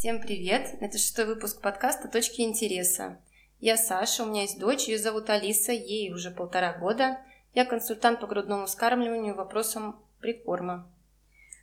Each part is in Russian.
Всем привет! Это 6-й выпуск подкаста «Точки интереса». Я Саша, у меня есть дочь, ее зовут Алиса, ей уже 1,5 года. Я консультант по грудному вскармливанию вопросам прикорма.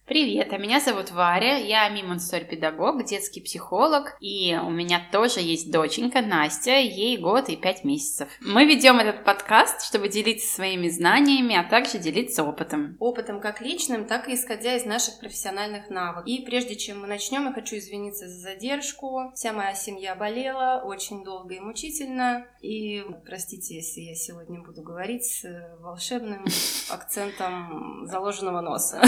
Привет, а меня зовут Варя, я Монтессори-педагог, детский психолог, и у меня тоже есть доченька Настя, ей 1 год и 5 месяцев. Мы ведем этот подкаст, чтобы делиться своими знаниями, а также делиться опытом. Опытом как личным, так и исходя из наших профессиональных навыков. И прежде чем мы начнем, я хочу извиниться за задержку. Вся моя семья болела, очень долго и мучительно, и простите, если я сегодня буду говорить с волшебным акцентом заложенного носа.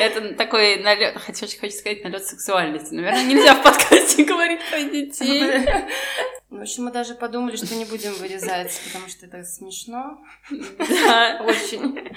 Это такой налет, хочу сказать, налет сексуальности. Наверное, нельзя в подкасте говорить про детей. В общем, мы даже подумали, что не будем вырезать, потому что это смешно. Да, очень.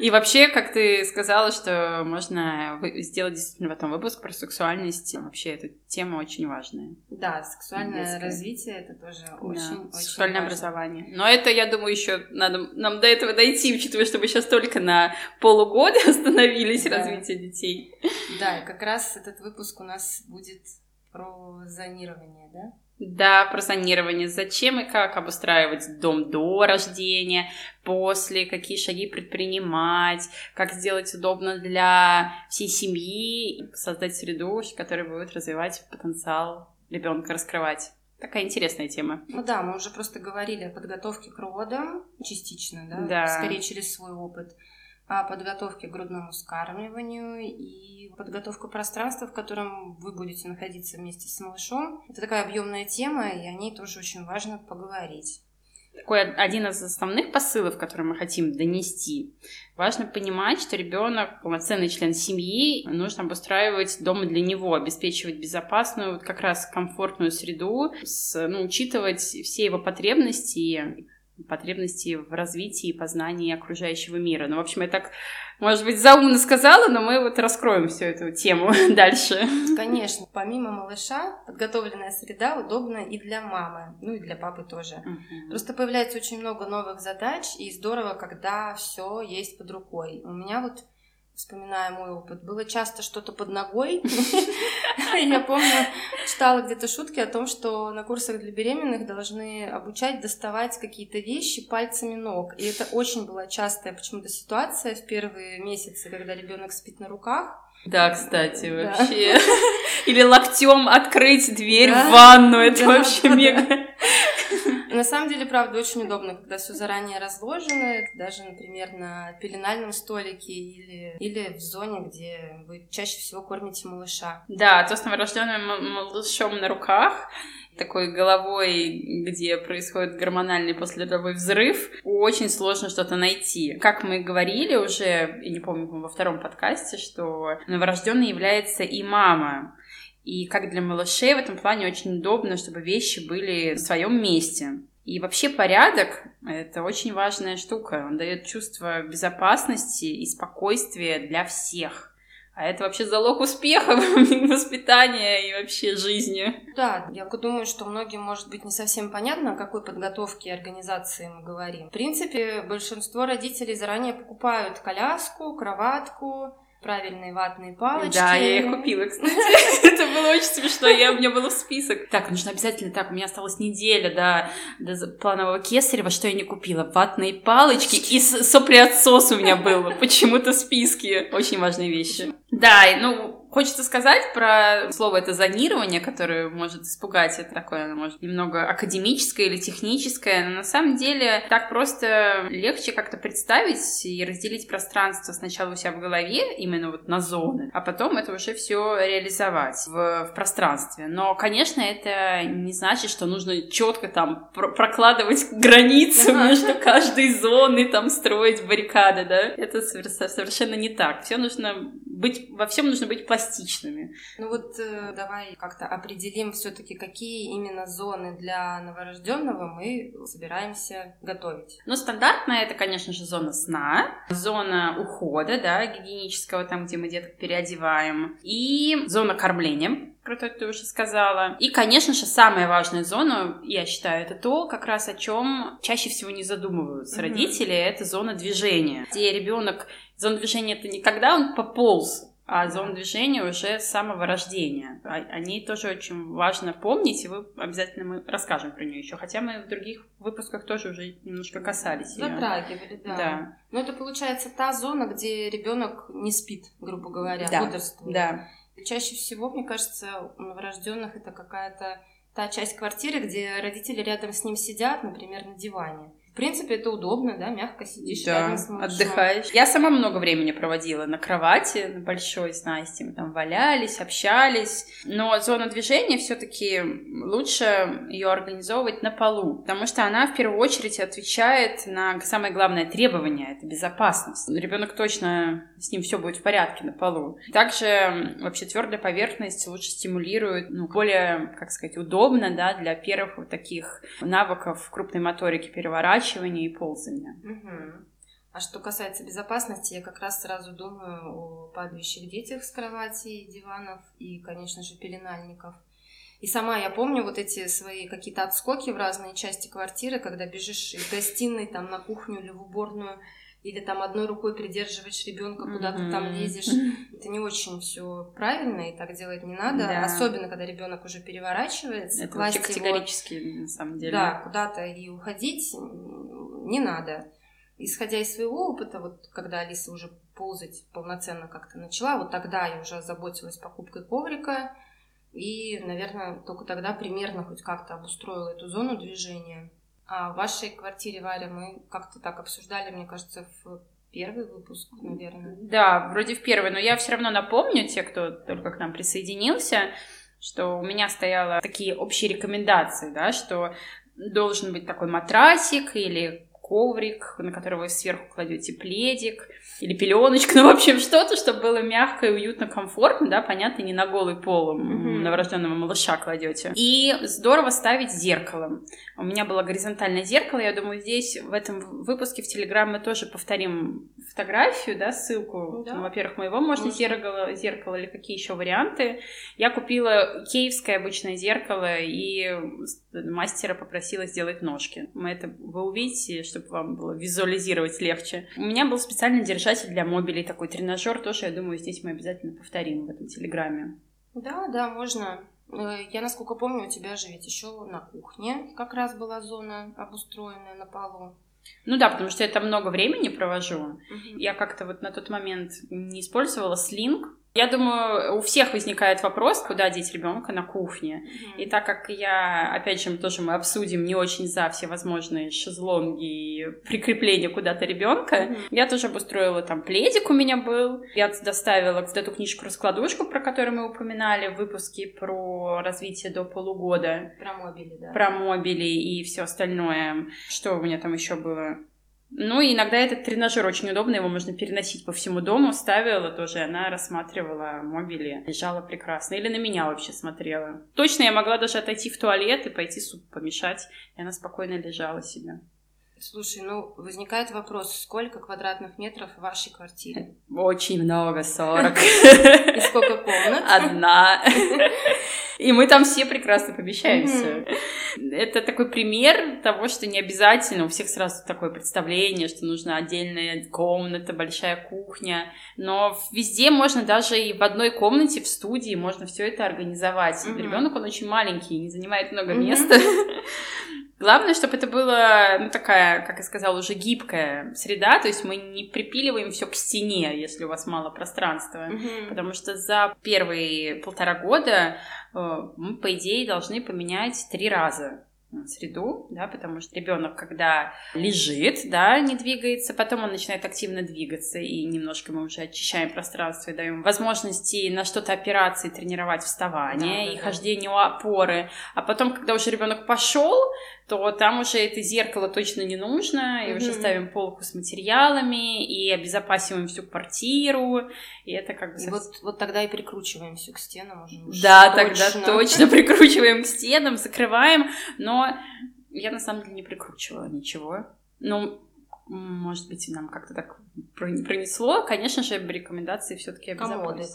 И вообще, как ты сказала, что можно сделать действительно потом выпуск про сексуальность. Вообще, эта тема очень важная. Да, сексуальное развитие это тоже очень-очень сексуальное образование. Но это, я думаю, еще надо нам до этого дойти, учитывая, что мы сейчас только на полугода остановились развитие детей. Да, и как раз этот выпуск у нас будет про зонирование, да? Да, про зонирование. Зачем и как обустраивать дом до рождения, после, какие шаги предпринимать, как сделать удобно для всей семьи, создать среду, которая будет развивать потенциал ребенка, раскрывать. Такая интересная тема. Ну да, мы уже просто говорили о подготовке к родам, частично, да? Скорее через свой опыт. О подготовке к грудному вскармливанию и подготовку пространства, в котором вы будете находиться вместе с малышом. Это такая объемная тема, и о ней тоже очень важно поговорить. Такой один из основных посылов, который мы хотим донести. Важно понимать, что ребенок полноценный член семьи, нужно обустраивать дома для него, обеспечивать безопасную, вот как раз комфортную среду, учитывать все его потребности в развитии и познании окружающего мира. Ну, в общем, я так, может быть, заумно сказала, но мы раскроем всю эту тему дальше. Конечно. Помимо малыша, подготовленная среда удобна и для мамы, и для папы тоже. Угу. Просто появляется очень много новых задач, и здорово, когда все есть под рукой. У меня вспоминая мой опыт, было часто что-то под ногой. Я помню, читала где-то шутки о том, что на курсах для беременных должны обучать доставать какие-то вещи пальцами ног. И это очень была частая почему-то ситуация в первые месяцы, когда ребенок спит на руках. Да, кстати, вообще. Или локтем открыть дверь в ванну. Это вообще мега. На самом деле, правда, очень удобно, когда все заранее разложено, даже, например, на пеленальном столике или в зоне, где вы чаще всего кормите малыша. Да, то с новорожденным малышом на руках, такой головой, где происходит гормональный послеродовой взрыв, очень сложно что-то найти. Как мы говорили уже, я не помню, во 2-м подкасте, что новорожденной является и мама. И как для малышей в этом плане очень удобно, чтобы вещи были в своем месте. И вообще порядок – это очень важная штука. Он дает чувство безопасности и спокойствия для всех. А это вообще залог успеха, воспитания и вообще жизни. Да, я думаю, что многим может быть не совсем понятно, о какой подготовке и организации мы говорим. В принципе, большинство родителей заранее покупают коляску, кроватку, правильные ватные палочки. Да, я их купила, кстати. Это было очень смешно. У меня было в список. Так, нужно обязательно так. У меня осталась неделя до планового кесарева. Что я не купила? Ватные палочки и сопли-отсос у меня было. Почему-то в списке. Очень важные вещи. Да, хочется сказать про слово это зонирование, которое может испугать, это такое, оно может немного академическое или техническое, но на самом деле так просто легче как-то представить и разделить пространство сначала у себя в голове, именно на зоны, а потом это уже все реализовать в пространстве. Но, конечно, это не значит, что нужно четко там прокладывать границу между каждой зоной, строить баррикады, да? Это совершенно не так. Во всем нужно быть пластичным. Давай как-то определим все-таки, какие именно зоны для новорожденного мы собираемся готовить. Стандартная это, конечно же, зона сна, зона ухода, гигиенического, там, где мы деток переодеваем, и зона кормления. Круто, ты уже сказала. И, конечно же, самая важная зона, я считаю, это то, как раз о чем чаще всего не задумываются родители, это зона движения, где ребенок. Зона движения это не когда он пополз, зон движения уже с самого рождения. О ней тоже очень важно помнить, и мы обязательно расскажем про нее еще. Хотя мы в других выпусках тоже уже немножко касались её. Затрагивали, да. Но это получается та зона, где ребенок не спит, грубо говоря, бодрствует. Да. Чаще всего, мне кажется, у новорожденных это какая-то та часть квартиры, где родители рядом с ним сидят, например, на диване. В принципе, это удобно, да, мягко сидишь, рядом с малышом. Отдыхаешь. Я сама много времени проводила на кровати, на большой с Настей, мы там валялись, общались, но зона движения все-таки лучше ее организовывать на полу, потому что она в первую очередь отвечает на самое главное требование, это безопасность. Ребенок точно, с ним все будет в порядке на полу. Также вообще твердая поверхность лучше стимулирует, более, как сказать, удобно, да, для первых вот таких навыков крупной моторики, переворачивания и ползания. Угу. А что касается безопасности, я как раз сразу думаю о падающих детях с кровати, диванов и, конечно же, пеленальников. И сама я помню вот эти свои какие-то отскоки в разные части квартиры, когда бежишь из гостиной там, на кухню или в уборную, или там одной рукой придерживаешь ребенка, куда ты там лезешь. Это не очень все правильно, и так делать не надо. Да. Особенно, когда ребенок уже переворачивается. Это вообще категорически, на самом деле. Да, куда-то и уходить не надо. Исходя из своего опыта, вот когда Алиса уже ползать полноценно как-то начала, вот тогда я уже озаботилась покупкой коврика. И, наверное, только тогда примерно хоть как-то обустроила эту зону движения. А в вашей квартире, Варя, мы как-то так обсуждали, мне кажется, в первый выпуск, наверное. Да, вроде в первый, но я все равно напомню, те, кто только к нам присоединился, что у меня стояли такие общие рекомендации, да, что должен быть такой матрасик или коврик, на которого вы сверху кладете пледик или пеленочку, ну, в общем, что-то, чтобы было мягко и уютно, комфортно, да, понятно, не на голый пол новорожденного малыша кладете. И здорово ставить зеркало. У меня было горизонтальное зеркало, я думаю, здесь, в этом выпуске в Телеграм мы тоже повторим фотографию, да, ссылку, да. Ну, во-первых, моего можно зеркало или какие еще варианты. Я купила киевское обычное зеркало и мастера попросила сделать ножки. Вы увидите, чтобы вам было визуализировать легче. У меня был специальный держатель для мобилей, такой тренажер тоже, я думаю, здесь мы обязательно повторим в этом Телеграме. Да, можно. Я, насколько помню, у тебя же ведь еще на кухне как раз была зона обустроенная на полу. Ну да, потому что я там много времени провожу. Я как-то вот на тот момент не использовала слинг. Я думаю, у всех возникает вопрос, куда деть ребенка на кухне. И так как я, опять же, мы обсудим не очень за все возможные шезлонги и прикрепления куда-то ребенка, я тоже обустроила там пледик у меня был. Я доставила вот эту книжку-раскладушку, про которую мы упоминали в выпуске про развитие до полугода. Про мобили, да. Про мобили и все остальное. Что у меня там еще было? Ну, и иногда этот тренажер очень удобно, его можно переносить по всему дому. Ставила тоже, она рассматривала мобили, лежала прекрасно. Или на меня вообще смотрела. Точно я могла даже отойти в туалет и пойти суп помешать, и она спокойно лежала себе. Слушай, возникает вопрос, сколько квадратных метров в вашей квартире? Очень много, 40. И сколько комнат? Одна. И мы там все прекрасно помещаемся. Это такой пример того, что не обязательно, у всех сразу такое представление, что нужна отдельная комната, большая кухня, но везде можно, даже и в одной комнате в студии можно все это организовать. Ребенок, он очень маленький, не занимает много места. Главное, чтобы это была, такая, как я сказала, уже гибкая среда, то есть мы не припиливаем все к стене, если у вас мало пространства, потому что за первые 1,5 года мы, по идее, должны поменять 3 раза среду, да, потому что ребенок, когда лежит, да, не двигается, потом он начинает активно двигаться, и немножко мы уже очищаем пространство и даем возможности на что-то опираться и тренировать вставание хождение у опоры. А потом, когда уже ребенок пошел, то там уже это зеркало точно не нужно, и уже ставим полку с материалами, и обезопасиваем всю квартиру, и это как бы... И вот тогда и прикручиваем все к стенам уже. Да, точно. Тогда точно прикручиваем к стенам, закрываем, но я на самом деле не прикручивала ничего. Может быть, нам как-то так пронесло. Конечно же, рекомендации все-таки обезопасить.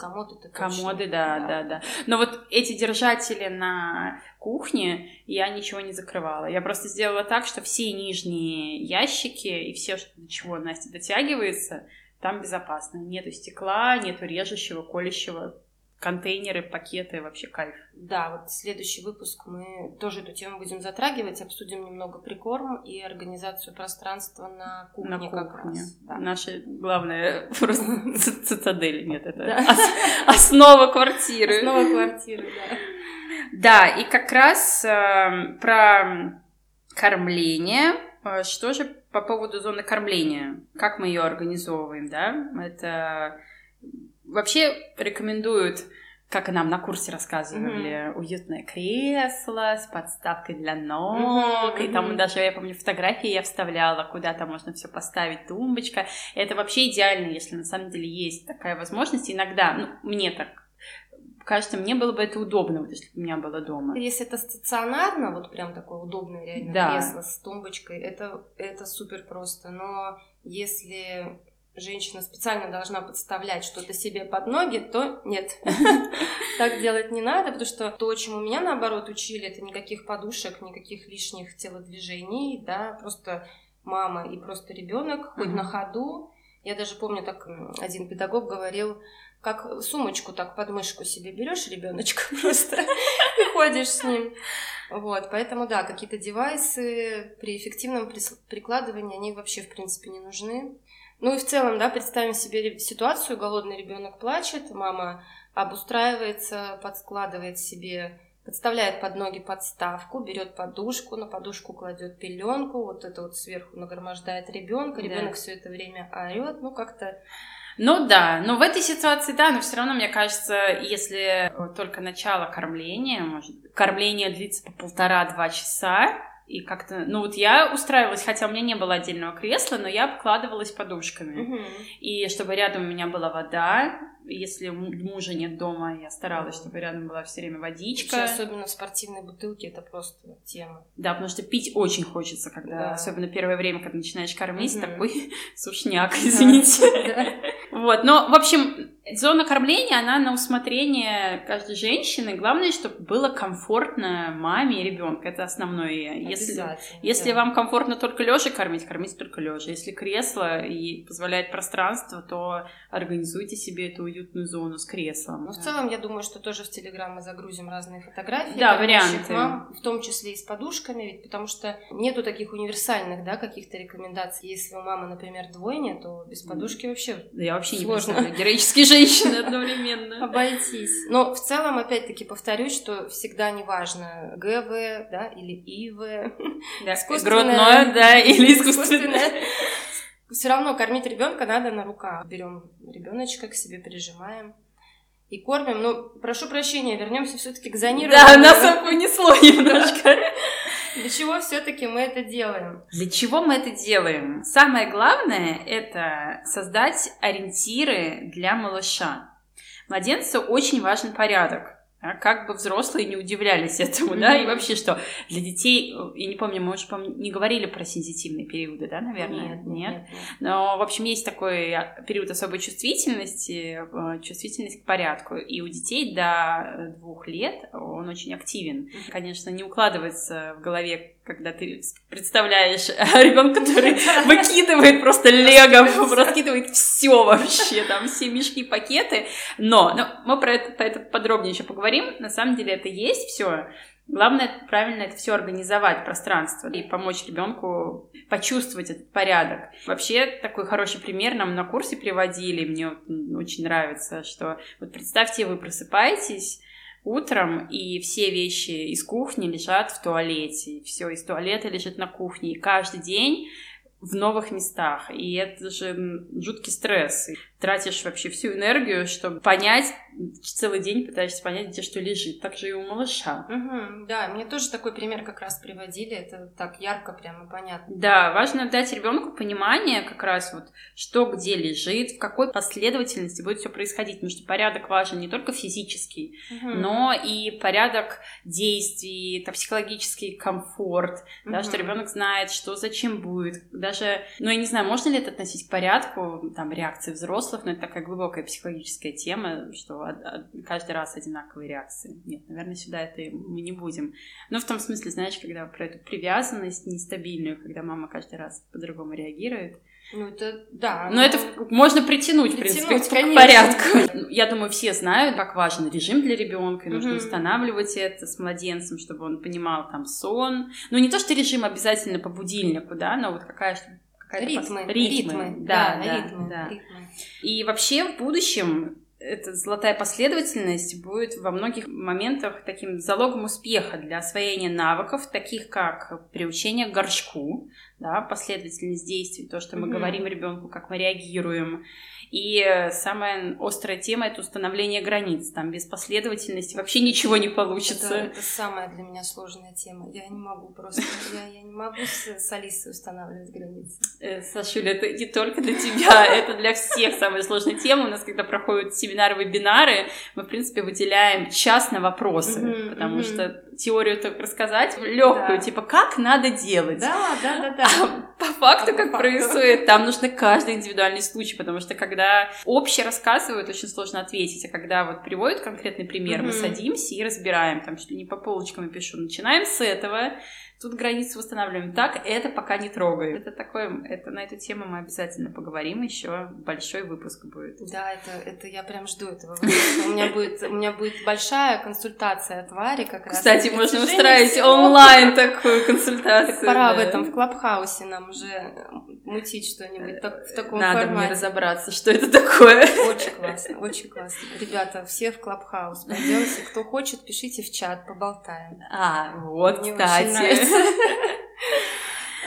Комоды, да. Но вот эти держатели на кухне я ничего не закрывала. Я просто сделала так, что все нижние ящики и все, до чего Настя дотягивается, там безопасно. Нету стекла, нету режущего, колющего. Контейнеры, пакеты, вообще кайф. Да, вот следующий выпуск мы тоже эту тему будем затрагивать, обсудим немного прикорм и организацию пространства на кухне. На как кухне. Раз. Да. Наша главная просто цитадель, нет, это основа квартиры. Основа квартиры, да. Да, и как раз про кормление. Что же по поводу зоны кормления? Как мы ее организовываем, да? Это... Вообще рекомендуют, как и нам на курсе рассказывали, уютное кресло с подставкой для ног, и там даже, я помню, фотографии я вставляла, куда там можно все поставить, тумбочка. Это вообще идеально, если на самом деле есть такая возможность. Иногда, ну, мне так кажется, мне было бы это удобно, вот если бы у меня было дома. Если это стационарно, вот прям такое удобное реально кресло с тумбочкой, это супер просто. Но если... женщина специально должна подставлять что-то себе под ноги, то нет. Так делать не надо, потому что то, чему меня, наоборот, учили, это никаких подушек, никаких лишних телодвижений, да, просто мама и просто ребенок, хоть на ходу. Я даже помню, так один педагог говорил, как сумочку так под мышку себе берешь ребеночка просто и ходишь с ним. Вот, поэтому, да, какие-то девайсы при эффективном прикладывании, они вообще, в принципе, не нужны. Ну и в целом, да, представим себе ситуацию, голодный ребенок плачет, мама обустраивается, подкладывает себе, подставляет под ноги подставку, берет подушку, на подушку кладет пеленку, вот это вот сверху нагромождает ребенка, ребенок все это время орет, ну как-то... Ну да, но в этой ситуации, да, но все равно, мне кажется, если только начало кормления, может, кормление длится по 1,5-2 часа, и как-то, ну вот я устраивалась, хотя у меня не было отдельного кресла, но я обкладывалась подушками. И чтобы рядом у меня была вода, если мужа нет дома, я старалась, чтобы рядом была все время водичка. Вообще, особенно в спортивной бутылке, это просто тема. Да, потому что пить очень хочется, когда, особенно первое время, когда начинаешь кормить, такой сушняк, извините. Вот, но, в общем, зона кормления, она на усмотрение каждой женщины. Главное, чтобы было комфортно маме и ребенку. Это основное. Если вам комфортно только лежа кормить, кормите только лежа. Если кресло и позволяет пространство, то организуйте себе эту уютную зону с креслом. Ну, в целом, я думаю, что тоже в Телеграм мы загрузим разные фотографии. Да, варианты. Мам, в том числе и с подушками, ведь потому что нету таких универсальных, да, каких-то рекомендаций. Если у мамы, например, двойня, то без подушки вообще да, я вообще сложно. Не представляю. Героические женщины одновременно. Обойтись. Но в целом, опять-таки, повторюсь, что всегда неважно, ГВ, да, или ИВ. Да, грудное, да, или искусственное. Все равно кормить ребенка надо на руках. Берем ребеночка к себе, прижимаем и кормим. Но прошу прощения, вернемся все-таки к зонированию. Да, нас понесло немножко. Для чего все-таки мы это делаем? Для чего мы это делаем? Самое главное – это создать ориентиры для малыша. Младенцу очень важен порядок. Как бы взрослые не удивлялись этому, да, и вообще, что для детей, я не помню, мы уже не говорили про сензитивные периоды, да, наверное? Нет. Но, в общем, есть такой период особой чувствительности, чувствительность к порядку, и у детей до 2 лет он очень активен. Конечно, не укладывается в голове, когда ты представляешь ребенка, который выкидывает просто лего, раскидывает все вообще, там все мешки, пакеты. Но мы про это подробнее еще поговорим. На самом деле это есть все. Главное, правильно это все организовать, пространство, и помочь ребенку почувствовать этот порядок. Вообще, такой хороший пример нам на курсе приводили, мне очень нравится, что вот представьте, вы просыпаетесь утром, и все вещи из кухни лежат в туалете, все из туалета лежит на кухне, и каждый день в новых местах, и это же жуткий стресс, и тратишь вообще всю энергию, чтобы понять, целый день пытаешься понять, где что лежит, так же и у малыша. Да, мне тоже такой пример как раз приводили, это так ярко прямо понятно. Да, важно дать ребенку понимание как раз вот, что где лежит, в какой последовательности будет все происходить, потому что порядок важен не только физический, но и порядок действий, там, психологический комфорт, да, что ребенок знает, что зачем будет, даже, ну я не знаю, можно ли это относить к порядку, там, реакции взрослых, но это такая глубокая психологическая тема, что каждый раз одинаковые реакции. Нет, наверное, сюда это мы не будем. Но в том смысле, знаешь, когда про эту привязанность нестабильную, когда мама каждый раз по-другому реагирует, Ну, это да. Но это можно притянуть в принципе, к порядку. Я думаю, все знают, как важен режим для ребенка. Нужно устанавливать это с младенцем, чтобы он понимал там сон. Ну, не то, что режим обязательно по будильнику, да, но вот какая-то ритмы. Да. Ритмы. И вообще в будущем эта золотая последовательность будет во многих моментах таким залогом успеха для освоения навыков, таких как приучение к горшку, да, последовательность действий, то, что мы говорим ребенку, как мы реагируем. И самая острая тема – это установление границ. Там без последовательности вообще ничего не получится. Это самая для меня сложная тема. Я не могу просто, я не могу с Алисой устанавливать границы. Сашуля, это не только для тебя, это для всех самая сложная тема. У нас, когда проходят семинары, вебинары, мы, в принципе, выделяем час на вопросы, потому что теорию только рассказать легкую, типа, как надо делать. Да. По факту, как происходит, там нужно каждый индивидуальный случай, потому что, когда общий рассказывают, очень сложно ответить, а когда вот приводят конкретный пример, мы садимся и разбираем, там чуть ли не по полочкам пишу, начинаем с этого, тут границу восстанавливаем, так, это пока не трогаем. Это на эту тему мы обязательно поговорим, еще большой выпуск будет. Да, это я прям жду этого выпуска. У меня будет большая консультация от Вари как раз. Кстати, можно устраивать онлайн такую консультацию. Пора в этом, в Clubhouse нам уже мутить что-нибудь в таком формате. Надо мне разобраться, что это такое. Очень классно. Ребята, все в Clubhouse, пойдемте, кто хочет, пишите в чат, поболтаем. А, вот, кстати.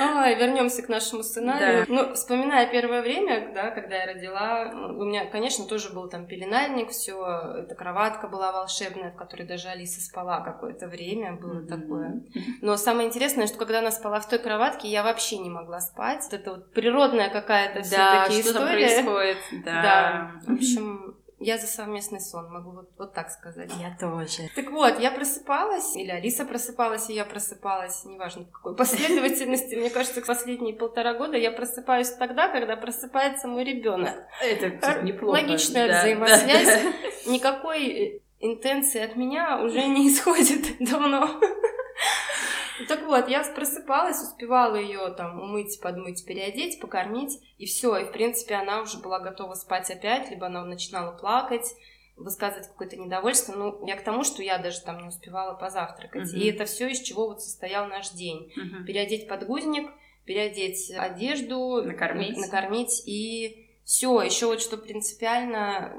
Ой, вернемся к нашему сценарию. Да. Ну, вспоминая первое время, да, когда я родила, у меня, конечно, тоже был там пеленальник, все, эта кроватка была волшебная, в которой даже Алиса спала какое-то время, было такое. Но самое интересное, что когда она спала в той кроватке, я вообще не могла спать. Вот это вот природная какая-то все-таки история. Да, что-то происходит. Да. В общем, я за совместный сон, могу вот так сказать. Я тоже. Так вот, я просыпалась, или Алиса просыпалась, и я просыпалась, неважно в какой последовательности. Мне кажется, последние 1,5 года я просыпаюсь тогда, когда просыпается мой ребенок. Это неплохо. Логичная взаимосвязь. Никакой интенции от меня уже не исходит давно. Так вот, я просыпалась, успевала ее там умыть, подмыть, переодеть, покормить, и все. И, в принципе, она уже была готова спать опять, либо она начинала плакать, высказывать какое-то недовольство. Ну, я к тому, что я даже там не успевала позавтракать. И это все, из чего вот состоял наш день. Переодеть подгузник, переодеть одежду, накормить и... Все, еще вот что принципиально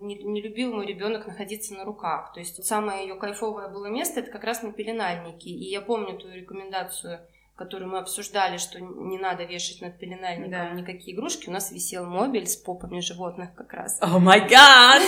не любил мой ребенок находиться на руках. То есть самое ее кайфовое было место, это как раз на пеленальнике. И я помню ту рекомендацию, которую мы обсуждали, что не надо вешать над пеленальником никакие игрушки. У нас висел мобиль с попами животных как раз. О май гад!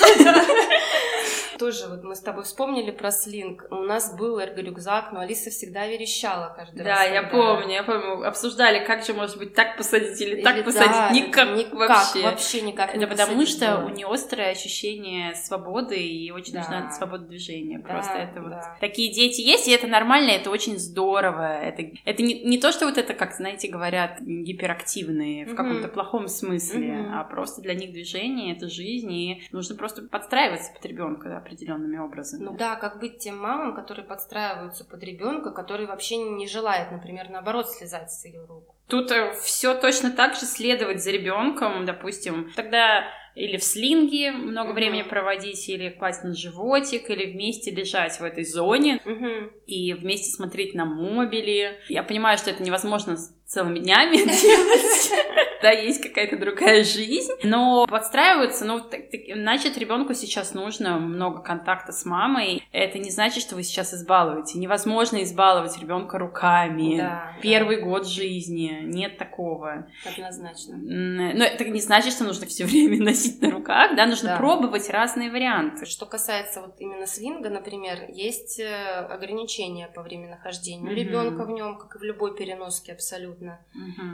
Тоже вот мы с тобой вспомнили про слинг. У нас был эрго-рюкзак, но Алиса всегда верещала каждый раз. Да, я помню. Обсуждали, как же, может быть, так посадить или так посадить. Да, никак вообще никак не посадить. Потому что у нее острое ощущение свободы, и очень нужна свобода движения. Просто такие дети есть, и это нормально, это очень здорово. Это не то, что вот это, как, знаете, говорят, гиперактивные в каком-то плохом смысле, а просто для них движение, это жизнь, и нужно просто подстраиваться под ребенка, определенными образами. Ну да, как быть тем мамам, которые подстраиваются под ребенка, который вообще не желает, например, наоборот, слезать с ее рук. Тут все точно так же следовать за ребенком, допустим, тогда или в слинге много времени проводить, или класть на животик, или вместе лежать в этой зоне и вместе смотреть на мобили. Я понимаю, что это невозможно целыми днями делать. Да, есть какая-то другая жизнь, но подстраиваются, значит, ребенку сейчас нужно много контакта с мамой. Это не значит, что вы сейчас избалуете. Невозможно избаловать ребенка руками. Первый год жизни. Нет такого. Однозначно. Но это не значит, что нужно все время носить на руках, да, нужно пробовать разные варианты. Что касается вот именно слинга, например, есть ограничения по времени нахождения ребенка в нем, как и в любой переноске абсолютно.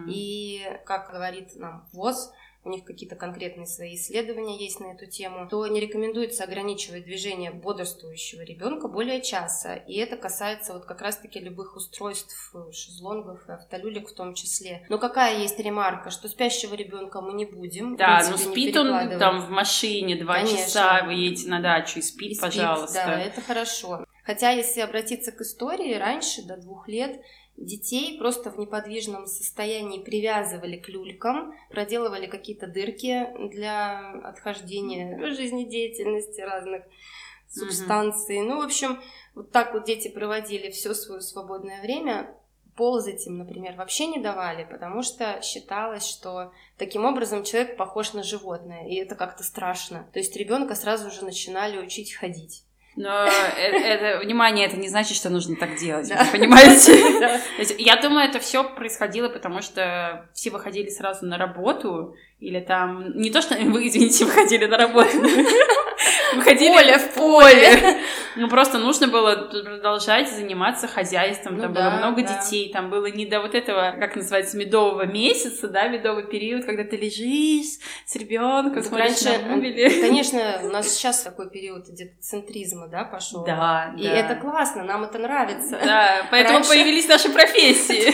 И, как говорит нам ВОЗ, у них какие-то конкретные свои исследования есть на эту тему, то не рекомендуется ограничивать движение бодрствующего ребенка более часа. И это касается вот как раз-таки любых устройств, шезлонгов и автолюлек в том числе. Но какая есть ремарка, что спящего ребенка мы не будем. Да, но спит он там в машине 2 часа, вы едете на дачу и спит, пожалуйста. Да, это хорошо. Хотя, если обратиться к истории, раньше, до 2 лет, детей просто в неподвижном состоянии привязывали к люлькам, проделывали какие-то дырки для отхождения жизнедеятельности разных субстанций. Ну, в общем, вот так вот дети проводили все свое свободное время. Ползать им, например, вообще не давали, потому что считалось, что таким образом человек похож на животное, и это как-то страшно. То есть ребенка сразу же начинали учить ходить. Но это, внимание, это не значит, что нужно так делать, да. Вы понимаете? Да. Я думаю, это все происходило, потому что все выходили сразу на работу, или там... Не то, что вы, извините, выходили на работу, выходили в поле. Ну, просто нужно было продолжать заниматься хозяйством, там было много детей, там было не до вот этого, как называется, медового месяца, да, медовый период, когда ты лежишь с ребенком, смотришь на мобили. Конечно, у нас сейчас такой период децентризма, да, пошел. Да, и да. Это классно, нам это нравится. Да, поэтому раньше... появились наши профессии.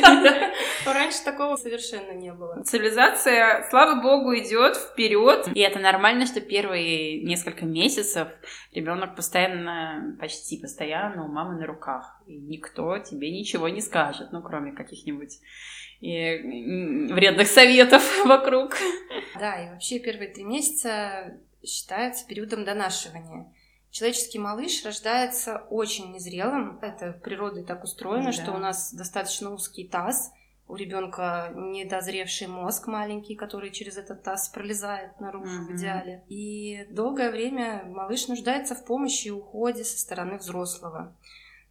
Раньше такого совершенно не было. Цивилизация, слава богу, идет вперед. И это нормально, что первые несколько месяцев ребенок постоянно, почти постоянно у мамы на руках. И никто тебе ничего не скажет, ну, кроме каких-нибудь вредных советов вокруг. Да, и вообще первые 3 месяца считаются периодом донашивания. Человеческий малыш рождается очень незрелым. Это природой так устроено, да. Что у нас достаточно узкий таз, у ребенка недозревший мозг маленький, который через этот таз пролезает наружу в идеале. И долгое время малыш нуждается в помощи и уходе со стороны взрослого.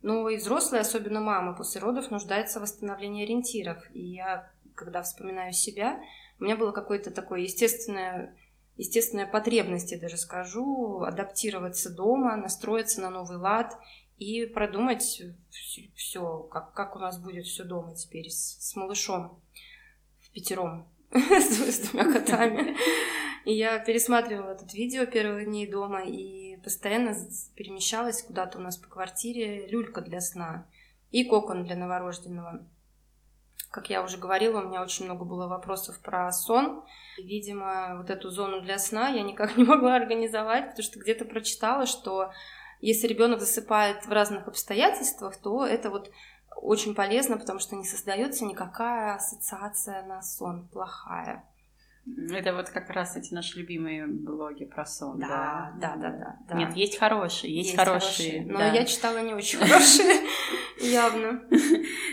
Но и взрослые, особенно мама, после родов нуждается в восстановлении ориентиров. И я, когда вспоминаю себя, у меня было какое-то такое естественная потребность, я даже скажу, адаптироваться дома, настроиться на новый лад и продумать все, как у нас будет все дома теперь с малышом впятером, с 2 котами. И я пересматривала это видео первых дней дома и постоянно перемещалась куда-то у нас по квартире люлька для сна и кокон для новорожденного. Как я уже говорила, у меня очень много было вопросов про сон. Видимо, вот эту зону для сна я никак не могла организовать, потому что где-то прочитала, что если ребенок засыпает в разных обстоятельствах, то это вот очень полезно, потому что не создается никакая ассоциация на сон плохая. Это вот как раз эти наши любимые блоги про сон, да? Да. Нет, есть хорошие, есть хорошие. Но да. Я читала не очень хорошие, явно.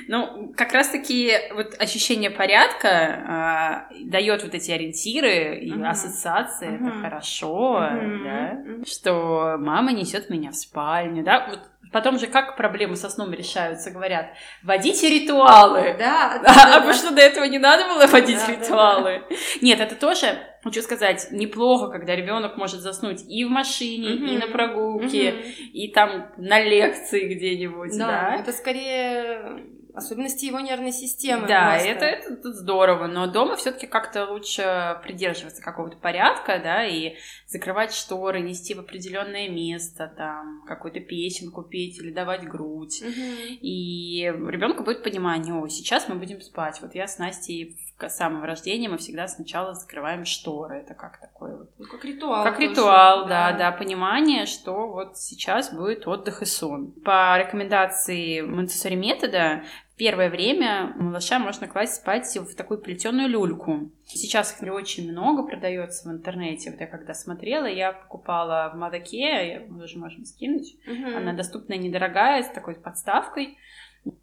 Ну, как раз-таки вот ощущение порядка дает вот эти ориентиры и ассоциации, это хорошо, да? Что мама несет меня в спальню, да? Вот. Потом же как проблемы со сном решаются? Говорят, вводите ритуалы. Да. А потому что до этого не надо было вводить ритуалы. Да. Нет, это тоже, хочу сказать, неплохо, когда ребенок может заснуть и в машине, и на прогулке, и там на лекции где-нибудь. Да, это скорее... Особенности его нервной системы. Да, это здорово, но дома все-таки как-то лучше придерживаться какого-то порядка, да, и закрывать шторы, нести в определенное место, там, какую-то песенку петь или давать грудь. И у ребенка будет понимание: о, сейчас мы будем спать. Вот я с Настей с самого рождения мы всегда сначала закрываем шторы. Это как такое вот. Ну, как ритуал. Как ритуал, да, понимание, что вот сейчас будет отдых и сон. По рекомендации Монтессори метода, первое время малыша можно класть спать в такую плетеную люльку. Сейчас их не очень много продается в интернете. Вот я когда смотрела, я покупала в Мадаке, уже можем скинуть. Она доступная, недорогая, с такой подставкой.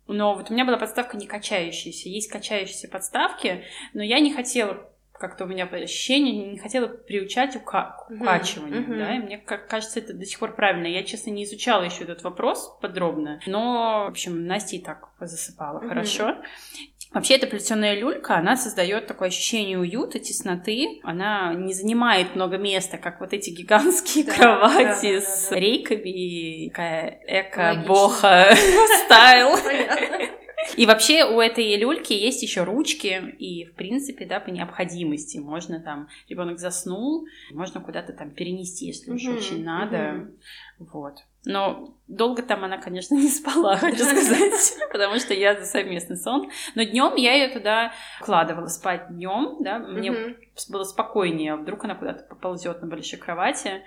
Но вот у меня была подставка не качающаяся. Есть качающиеся подставки, но я не хотела... Как-то у меня ощущение, не хотела приучать к укачиванию, да, и мне кажется, это до сих пор правильно. Я, честно, не изучала еще этот вопрос подробно, но, в общем, Настя и так засыпала хорошо. Вообще, эта плетеная люлька, она создает такое ощущение уюта, тесноты, она не занимает много места, как вот эти гигантские кровати с рейками, такая эко-боха стайл. И вообще у этой люльки есть еще ручки, и, в принципе, да, по необходимости можно там, ребенок заснул, можно куда-то там перенести, если уж очень надо, вот. Но долго там она, конечно, не спала, хочу сказать, потому что я за совместный сон. Но днем я ее туда укладывала спать днем, да, мне было спокойнее, вдруг она куда-то поползет на большой кровати.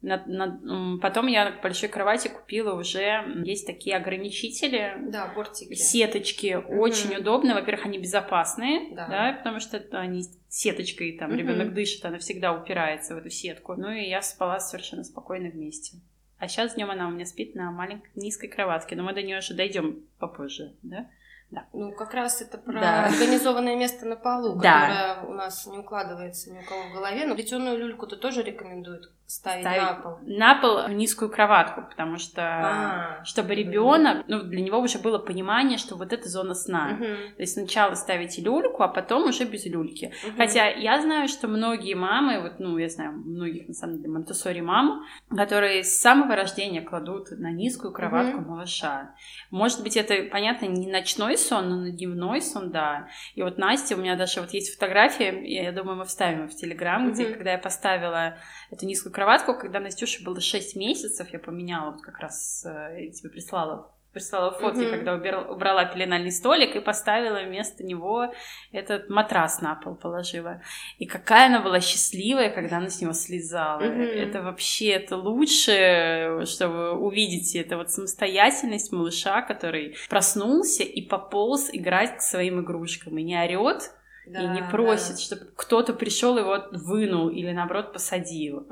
Потом я к большой кровати купила уже, есть такие ограничители, да, бортики, сеточки, очень удобные, во-первых, они безопасные, да, потому что они сеточкой, там, ребенок дышит, она всегда упирается в эту сетку, ну и я спала совершенно спокойно вместе. А сейчас днем она у меня спит на маленькой низкой кроватке, но мы до нее уже дойдем попозже, да? Да. Ну, как раз это про организованное место на полу, которое у нас не укладывается ни у кого в голове. Но плетеную люльку-то тоже рекомендуют ставить на пол. На пол низкую кроватку, потому что, чтобы ребенок, ну, для него уже было понимание, что вот это зона сна. То есть сначала ставите люльку, а потом уже без люльки. Хотя я знаю, что многие мамы, вот, ну, я знаю многих, на самом деле, Монтессори мам, которые с самого рождения кладут на низкую кроватку малыша. Может быть, это, понятно, не ночной сон, но на дневной сон, да. И вот Настя, у меня даже вот есть фотография, я думаю, мы вставим ее в Телеграм, где, когда я поставила эту низкую кроватку, когда Настюше было 6 месяцев, я поменяла, вот как раз тебе прислала фотки, когда убрала пеленальный столик и поставила вместо него этот матрас на пол положила. И какая она была счастливая, когда она с него слезала. Это вообще, это лучше, что вы увидите. Это вот самостоятельность малыша, который проснулся и пополз играть к своим игрушкам. И не орёт, да, и не просит, чтобы кто-то пришел его вынул или, наоборот, посадил.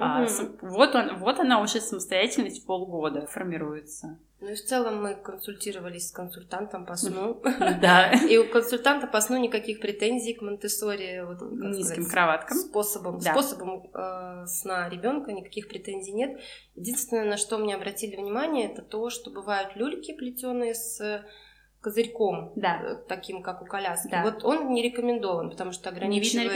Вот она уже самостоятельность в полгода формируется. Ну и в целом мы консультировались с консультантом по сну. Да. И у консультанта по сну никаких претензий к Монтессори. Вот, низким кроваткам. Способом сна ребенка никаких претензий нет. Единственное, на что мне обратили внимание, это то, что бывают люльки плетеные с козырьком, таким, как у коляски. Да. Вот он не рекомендован, потому что ограничивает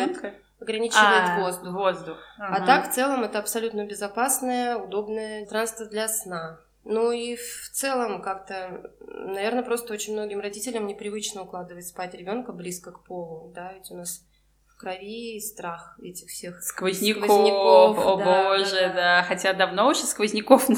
воздух. А так, в целом, это абсолютно безопасное, удобное пространство для сна. Ну и в целом как-то, наверное, просто очень многим родителям непривычно укладывать спать ребенка близко к полу, да, ведь у нас в крови страх этих всех сквозняков, о боже. Хотя давно уже сквозняков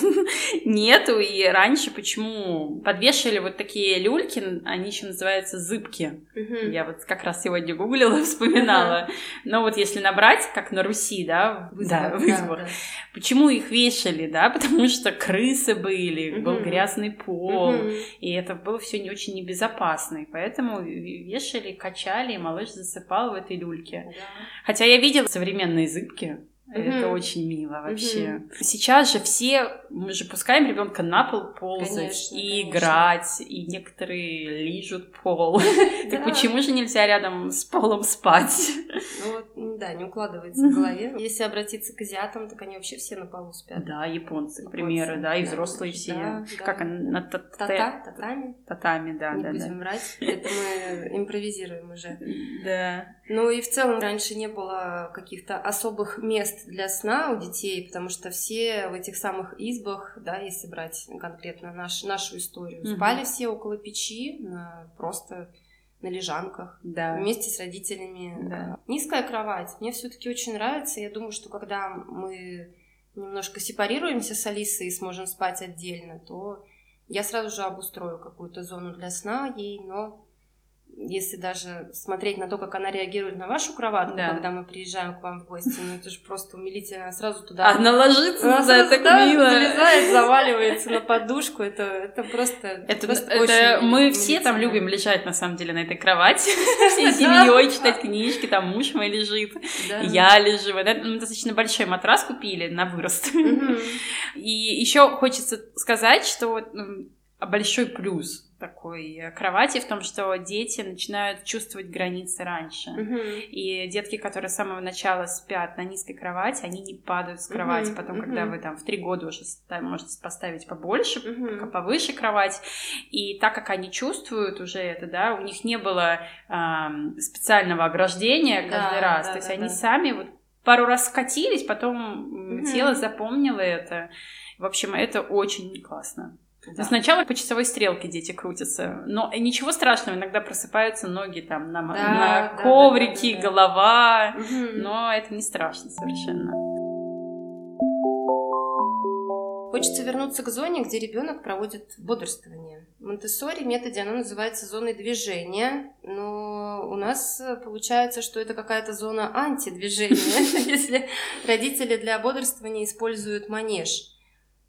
нету, и раньше почему подвешивали вот такие люльки, они еще называются зыбки, я вот как раз сегодня гуглила, вспоминала, но вот если набрать, как на Руси, да, в избах. Почему их вешали, да, потому что крысы были, был грязный пол, и это было все не очень небезопасно, и поэтому вешали, качали, и малыш засыпал в этой люльке. Хотя я видела современные зыбки, это очень мило вообще. Сейчас же мы же пускаем ребенка на пол ползать, конечно, и играть, и некоторые лижут пол. Так почему же нельзя рядом с полом спать? Ну да, не укладывается в голове. Если обратиться к азиатам, так они вообще все на полу спят. Да, японцы, к примеру, да, и взрослые все. Как на татами? Татами, да. Не будем врать, это мы импровизируем уже. Да. Ну и в целом раньше не было каких-то особых мест для сна у детей, потому что все в этих самых избах, да, если брать конкретно нашу историю, спали все около печи, просто на лежанках, вместе с родителями. Да. Низкая кровать мне все-таки очень нравится. Я думаю, что когда мы немножко сепарируемся с Алисой и сможем спать отдельно, то я сразу же обустрою какую-то зону для сна ей, но если даже смотреть на то, как она реагирует на вашу кроватку, когда мы приезжаем к вам в гости, ну это же просто умилительно, она сразу туда... Она ложится, так мило. Залезает, заваливается на подушку, это просто... Мы все там любим лежать, на самом деле, на этой кровати, всей семьей, читать книжки, там муж мой лежит, я лежу. Мы достаточно большой матрас купили на вырост. И еще хочется сказать, что большой плюс такой кровати в том, что дети начинают чувствовать границы раньше. И детки, которые с самого начала спят на низкой кровати, они не падают с кровати. Потом, когда вы там в 3 года уже можете поставить побольше, повыше кровать. И так как они чувствуют уже это, да, у них не было специального ограждения каждый раз. То есть они сами вот пару раз скатились, потом тело запомнило это. В общем, это очень классно. Да. Сначала по часовой стрелке дети крутятся, но ничего страшного, иногда просыпаются ноги там на коврике, голова, но это не страшно совершенно. Хочется вернуться к зоне, где ребенок проводит бодрствование. В Монтессори методе оно называется зоной движения, но у нас получается, что это какая-то зона антидвижения, если родители для бодрствования используют манеж.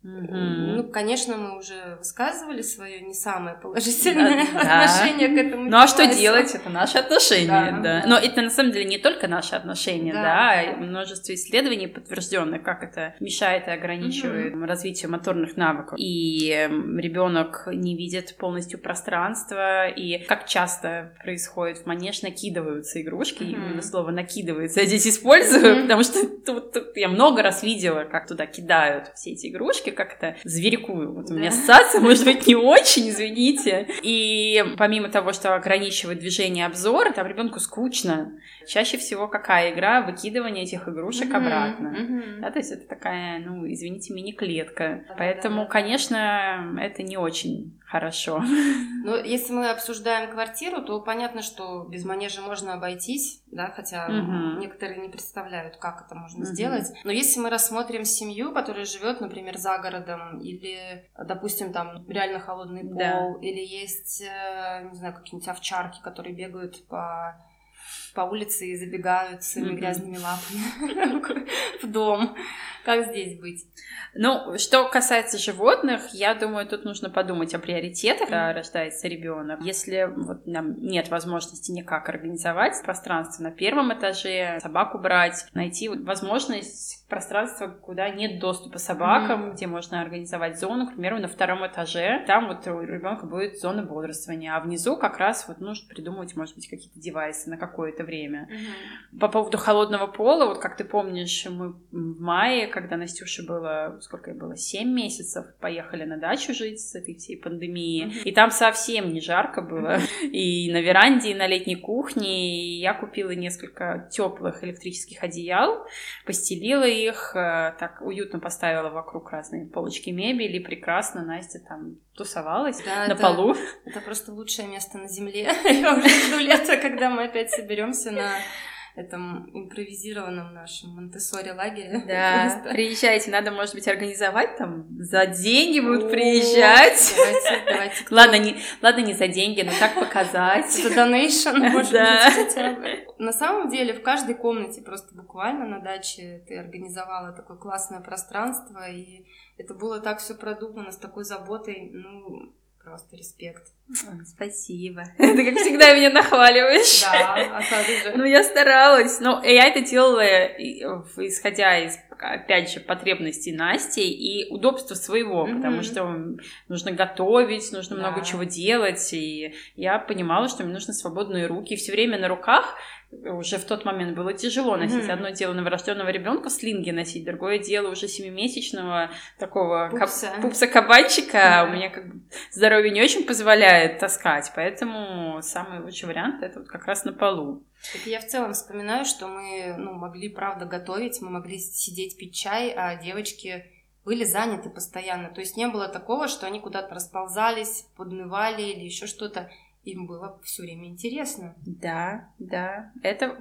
Ну, конечно, мы уже высказывали свое не самое положительное отношение к этому. Ну, а что делать? Это наши отношения, да. Но это, на самом деле, не только наши отношения, да, множество исследований подтверждено, как это мешает и ограничивает развитию моторных навыков. И ребенок не видит полностью пространства, и как часто происходит в манеж, накидываются игрушки, именно слово «накидывается» я здесь использую, потому что тут я много раз видела, как туда кидают все эти игрушки, как-то зверькую. Вот у меня ассоциация, может быть, не очень, извините. И помимо того, что ограничивает движение обзора, там ребенку скучно. Чаще всего какая игра? Выкидывание этих игрушек обратно. Да, то есть это такая, ну, извините, мини-клетка. Поэтому, конечно, это не очень хорошо. Но если мы обсуждаем квартиру, то понятно, что без манежа можно обойтись, да, хотя некоторые не представляют, как это можно сделать. Но если мы рассмотрим семью, которая живет, например, за городом, или, допустим, там реально холодный пол, или есть, не знаю, какие-нибудь овчарки, которые бегают по улице и забегают своими грязными лапами в дом. Как здесь быть? Ну, что касается животных, я думаю, тут нужно подумать о приоритетах, когда рождается ребенок. Если вот нам нет возможности никак организовать пространство на первом этаже, собаку брать, найти возможность пространства, куда нет доступа собакам, где можно организовать зону, к примеру, на втором этаже. Там вот у ребенка будет зона бодрствования, а внизу как раз вот нужно придумывать, может быть, какие-то девайсы на какое-то время. По поводу холодного пола, вот как ты помнишь, мы в мае, когда Настюше было, сколько ей было, 7 месяцев, поехали на дачу жить с этой всей пандемией, и там совсем не жарко было, и на веранде, и на летней кухне, и я купила несколько теплых электрических одеял, постелила их, так уютно поставила вокруг разные полочки мебели, и прекрасно Настя там тусовалась на полу. Это просто лучшее место на земле. Я уже жду лета, когда мы опять соберемся на этом импровизированном нашем Монтессори лагере. Да, приезжайте, надо, может быть, организовать там, за деньги будут приезжать. Давайте. Ладно, не за деньги, но так показать. За донейшн, может быть, хотя бы. На самом деле, в каждой комнате просто буквально на даче ты организовала такое классное пространство, и это было так все продумано, с такой заботой, ну, просто респект. Спасибо. Ты, как всегда, меня нахваливаешь. Да, а ты же. Ну, я старалась. Но я это делала, исходя из, опять же, потребностей Насти и удобства своего, потому что нужно готовить, нужно много чего делать, и я понимала, что мне нужны свободные руки. И все время на руках уже в тот момент было тяжело носить. Одно дело новорожденного ребенка слинги носить, другое дело уже 7-месячного такого пупса-кабанчика. У меня как бы здоровье не очень позволяет таскать, поэтому самый лучший вариант это вот как раз на полу. Так я в целом вспоминаю, что мы могли, правда, готовить, мы могли сидеть пить чай, а девочки были заняты постоянно. То есть не было такого, что они куда-то расползались, поднывали или еще что-то. Им было все время интересно. Да. Это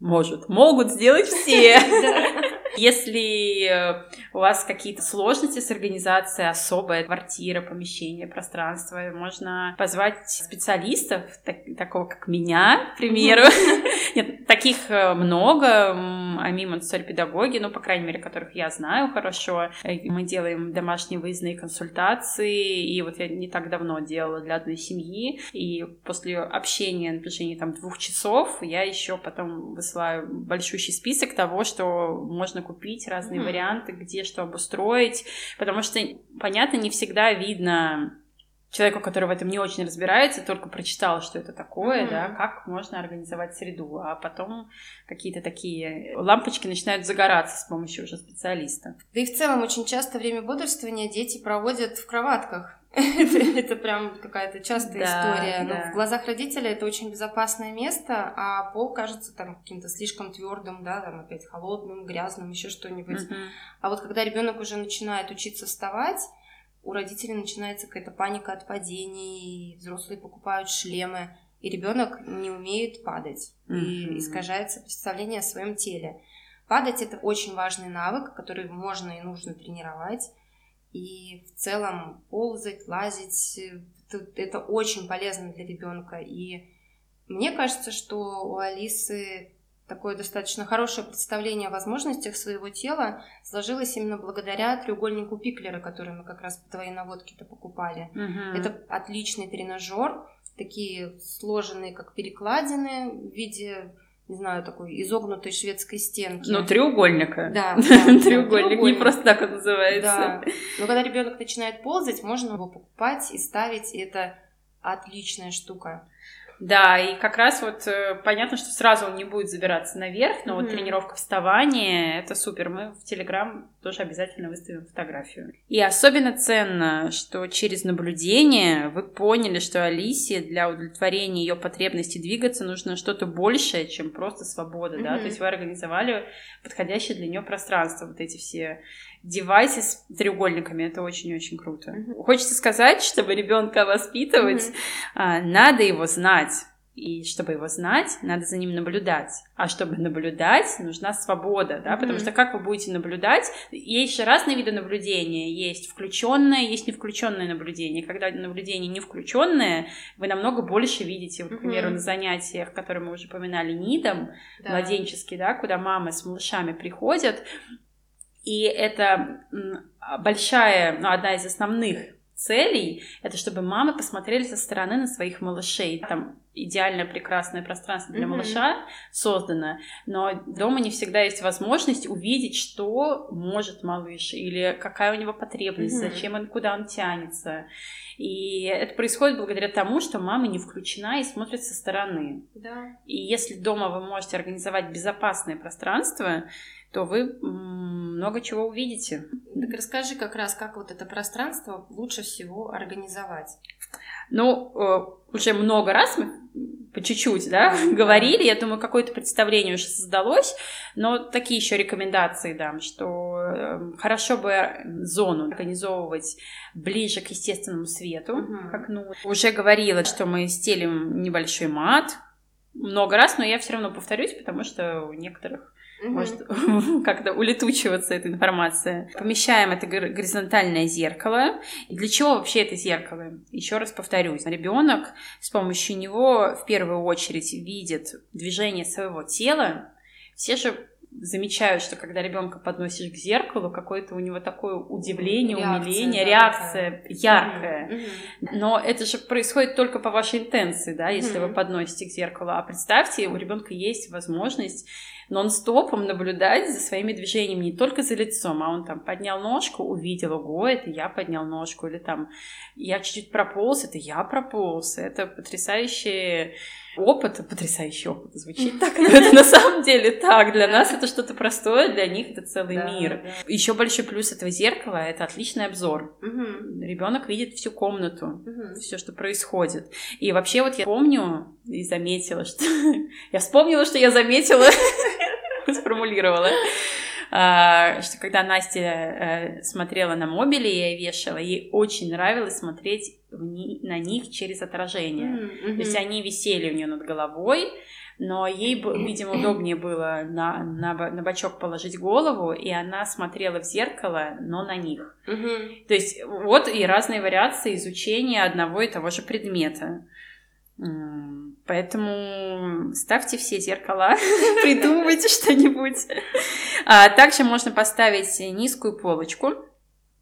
могут сделать все. Если у вас какие-то сложности с организацией, особая квартира, помещение, пространство, можно позвать специалистов, такого как меня, к примеру. Нет, таких много, они монтессори-педагоги, по крайней мере, которых я знаю хорошо. Мы делаем домашние выездные консультации, и вот я не так давно делала для одной семьи, и после общения на протяжении 2 часов я еще потом высылаю большущий список того, что можно купить, разные варианты, где что обустроить, потому что, понятно, не всегда видно человеку, который в этом не очень разбирается, только прочитал, что это такое, да, как можно организовать среду, а потом какие-то такие лампочки начинают загораться с помощью уже специалиста. Да и в целом очень часто время бодрствования дети проводят в кроватках. Это прям какая-то частая история. Но в глазах родителя это очень безопасное место, а пол кажется там каким-то слишком твердым, да, там опять холодным, грязным, еще что-нибудь. А вот когда ребенок уже начинает учиться вставать, у родителей начинается какая-то паника от падений, и взрослые покупают шлемы, и ребенок не умеет падать, и искажается представление о своем теле. Падать – это очень важный навык, который можно и нужно тренировать. И в целом ползать, лазить – это очень полезно для ребенка. И мне кажется, что у Алисы такое достаточно хорошее представление о возможностях своего тела сложилось именно благодаря треугольнику Пиклера, который мы как раз по твоей наводке-то покупали. Угу. Это отличный тренажер, такие сложенные, как перекладины в виде, не знаю, такой изогнутой шведской стенки. Ну, треугольника. Да. Треугольник, не просто так он называется. Да. Но когда ребенок начинает ползать, можно его покупать и ставить, и это отличная штука. Да, и как раз вот понятно, что сразу он не будет забираться наверх, но вот тренировка вставания – это супер. Мы в Телеграм тоже обязательно выставим фотографию. И особенно ценно, что через наблюдение вы поняли, что Алисе для удовлетворения ее потребности двигаться нужно что-то большее, чем просто свобода, да? То есть вы организовали подходящее для нее пространство, вот эти все девайсы с треугольниками, это очень-очень круто. Хочется сказать, чтобы ребенка воспитывать, надо его знать. И чтобы его знать, надо за ним наблюдать. А чтобы наблюдать, нужна свобода, да, потому что как вы будете наблюдать, есть же разные виды наблюдения, есть включенное, есть не включенное наблюдение. Когда наблюдение не включенное, вы намного больше видите, вот, к примеру, на занятиях, которые мы уже упоминали, нидом, младенческие, да, куда мамы с малышами приходят, и это большая, ну, одна из основных целей, это чтобы мамы посмотрели со стороны на своих малышей. Там идеально прекрасное пространство для малыша создано, но дома не всегда есть возможность увидеть, что может малыш, или какая у него потребность, зачем он, куда он тянется. И это происходит благодаря тому, что мама не включена и смотрит со стороны. Да. И если дома вы можете организовать безопасное пространство, то вы много чего увидите. Так расскажи как раз, как вот это пространство лучше всего организовать. Ну, уже много раз мы по чуть-чуть, да, говорили, я думаю, какое-то представление уже создалось, но такие еще рекомендации дам, что хорошо бы зону организовывать ближе к естественному свету, к окну. Уже говорила, что мы стелим небольшой мат, много раз, но я все равно повторюсь, потому что у некоторых может как-то улетучиваться эта информация. Помещаем это горизонтальное зеркало. И для чего вообще это зеркало? Еще раз повторюсь. Ребенок с помощью него в первую очередь видит движение своего тела. Все же замечают, что когда ребенка подносишь к зеркалу, какое-то у него такое удивление, умиление, реакция яркая. Но это же происходит только по вашей интенции, да, если вы подносите к зеркалу. А представьте, у ребенка есть возможность нон-стопом наблюдать за своими движениями, не только за лицом, а он там поднял ножку, увидел, ого, это я поднял ножку, или там я чуть-чуть прополз, это я прополз. Это потрясающий опыт, звучит так, но это на самом деле так, для нас это что-то простое, для них это целый мир. Да. Еще большой плюс этого зеркала – это отличный обзор. Ребенок видит всю комнату, все, что происходит. И вообще вот я помню и заметила, что... Я вспомнила, что я заметила, сформулировала, что когда Настя смотрела на мобили, я ее вешала, ей очень нравилось смотреть на них через отражение. То есть они висели у нее над головой, но ей, видимо, удобнее было на бочок положить голову, и она смотрела в зеркало, но на них. То есть вот и разные вариации изучения одного и того же предмета. Поэтому ставьте все зеркала, придумайте что-нибудь. Также можно поставить низкую полочку,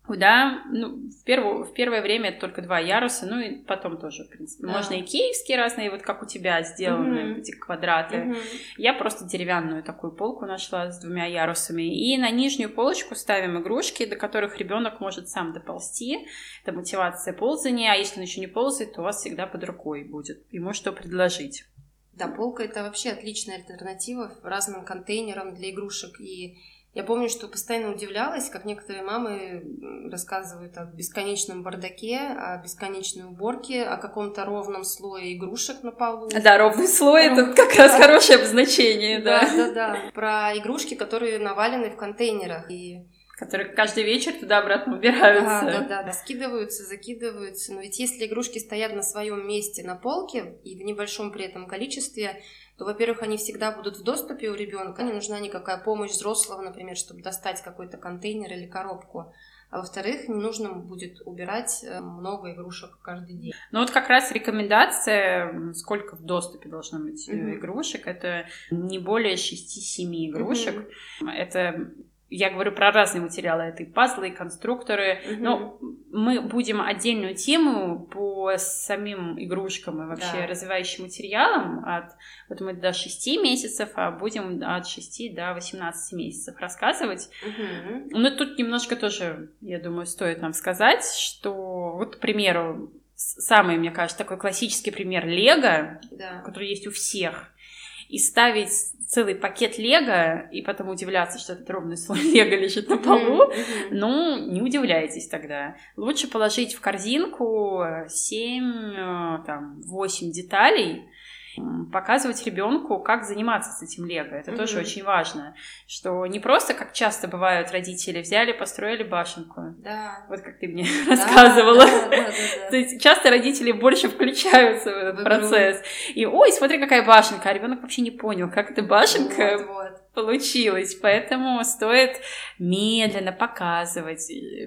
куда, ну, в первое время это только 2 яруса, ну и потом тоже, в принципе. Можно и киевские разные, вот как у тебя сделаны эти квадраты. Я просто деревянную такую полку нашла с 2 ярусами. И на нижнюю полочку ставим игрушки, до которых ребенок может сам доползти. Это мотивация ползания, а если он еще не ползает, то у вас всегда под рукой будет ему что предложить. Да, полка – это вообще отличная альтернатива разным контейнерам для игрушек. И я помню, что постоянно удивлялась, как некоторые мамы рассказывают о бесконечном бардаке, о бесконечной уборке, о каком-то ровном слое игрушек на полу. Да, ровный слой – это как раз хорошее обозначение. Да. Про игрушки, которые навалены в контейнерах. И Которые каждый вечер туда-обратно убираются. Да, скидываются, закидываются. Но ведь если игрушки стоят на своем месте на полке и в небольшом при этом количестве, то, во-первых, они всегда будут в доступе у ребенка, не нужна никакая помощь взрослого, например, чтобы достать какой-то контейнер или коробку. А во-вторых, не нужно будет убирать много игрушек каждый день. Ну вот как раз рекомендация, сколько в доступе должно быть игрушек, это не более 6-7 игрушек. Это... Я говорю про разные материалы, это и пазлы, и конструкторы, но мы будем отдельную тему по самим игрушкам и вообще развивающим материалам вот мы до 6 месяцев, а будем от 6 до 18 месяцев рассказывать. Но тут немножко тоже, я думаю, стоит нам сказать, что вот, к примеру, самый, мне кажется, такой классический пример Лего, который есть у всех, и ставить целый пакет лего, и потом удивляться, что этот ровный слой лего лежит на полу, ну, не удивляйтесь тогда. Лучше положить в корзинку 7-8 деталей, показывать ребенку, как заниматься с этим лего. Это тоже очень важно, что не просто, как часто бывают родители, взяли, построили башенку. Да. Вот как ты мне рассказывала. То есть часто родители больше включаются в этот процесс. И ой, смотри, какая башенка. А ребенок вообще не понял, как эта башенка получилась. Поэтому стоит медленно показывать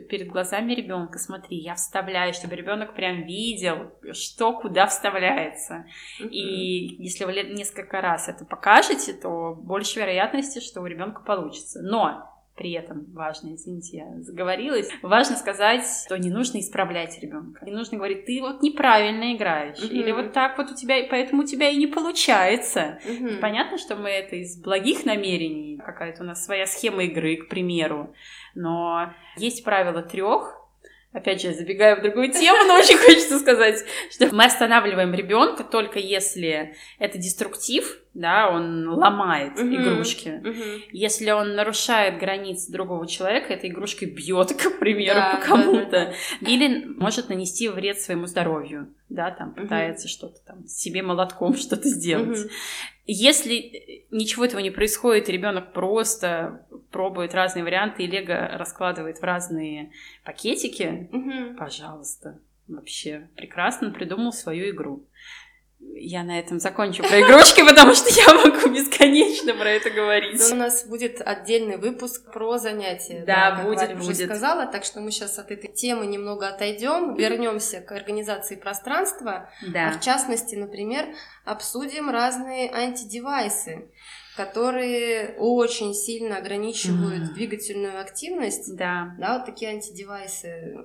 перед глазами ребенка. Смотри, я вставляю, чтобы ребенок прям видел, что куда вставляется. И если вы несколько раз это покажете, то больше вероятности, что у ребенка получится. Но при этом важно, извините, я заговорилась, важно сказать, что не нужно исправлять ребенка. Не нужно говорить, ты вот неправильно играешь, или вот так вот у тебя, поэтому у тебя и не получается. Понятно, что мы это из благих намерений, какая-то у нас своя схема игры, к примеру, но есть правило 3. Опять же, забегая в другую тему, но очень хочется сказать, что мы останавливаем ребенка только если это деструктив, да, он ломает игрушки. Если он нарушает границы другого человека, этой игрушкой бьет, к примеру, по кому-то. Или может нанести вред своему здоровью, да, там пытается что-то там себе молотком что-то сделать. Если ничего этого не происходит, ребенок просто пробует разные варианты, и лего раскладывает в разные пакетики, пожалуйста, вообще прекрасно придумал свою игру. Я на этом закончу про игрушки, потому что я могу бесконечно про это говорить. У нас будет отдельный выпуск про занятия. Да, будет, Варя уже сказала, так что мы сейчас от этой темы немного отойдем, вернемся к организации пространства, а в частности, например, обсудим разные антидевайсы, которые очень сильно ограничивают двигательную активность. Да, вот такие антидевайсы,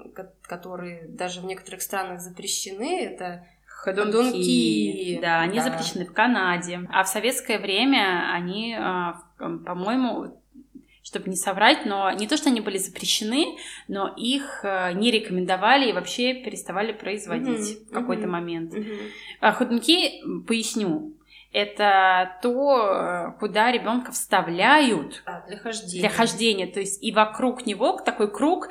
которые даже в некоторых странах запрещены, это... Ходунки, да, они запрещены в Канаде. А в советское время они, по-моему, чтобы не соврать, но не то, что они были запрещены, но их не рекомендовали и вообще переставали производить в какой-то момент. Ходунки, поясню, это то, куда ребенка вставляют для хождения, то есть и вокруг него такой круг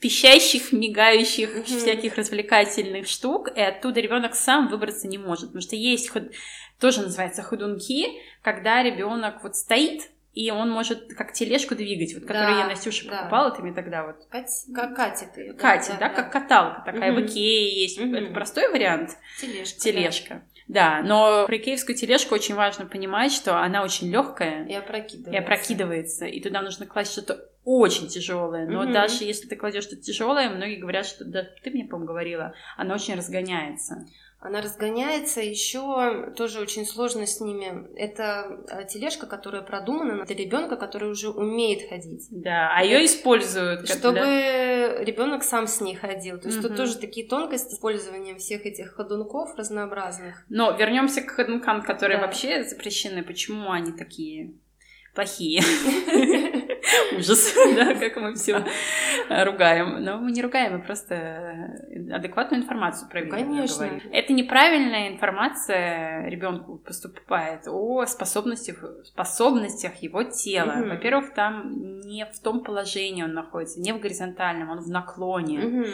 пищащих, мигающих, всяких развлекательных штук, и оттуда ребенок сам выбраться не может, потому что есть тоже называется ходунки, когда ребенок вот стоит, и он может как тележку двигать, вот которую я, Настюша, покупала, ты мне тогда вот... Как катит ее. Катит, да, как каталка такая, в IKEA есть, это простой вариант. Тележка. Да, но про икеевскую тележку очень важно понимать, что она очень легкая и опрокидывается, и туда нужно класть что-то очень тяжелое. Но даже если ты кладешь что-то тяжелое, многие говорят, что да, ты мне, по-моему, говорила, она очень разгоняется. Она разгоняется, еще тоже очень сложно с ними. Это тележка, которая продумана для ребенка, который уже умеет ходить. Да, а ее используют. Чтобы ребенок сам с ней ходил. То есть тут тоже такие тонкости с использованием всех этих ходунков разнообразных. Но вернемся к ходункам, которые вообще запрещены. Почему они такие плохие? Ужас, да, как мы все ругаем. Но мы не ругаем, мы просто адекватную информацию проверяем. Конечно. Это неправильная информация ребенку поступает о способностях его тела. Во-первых, там не в том положении он находится, не в горизонтальном, он в наклоне.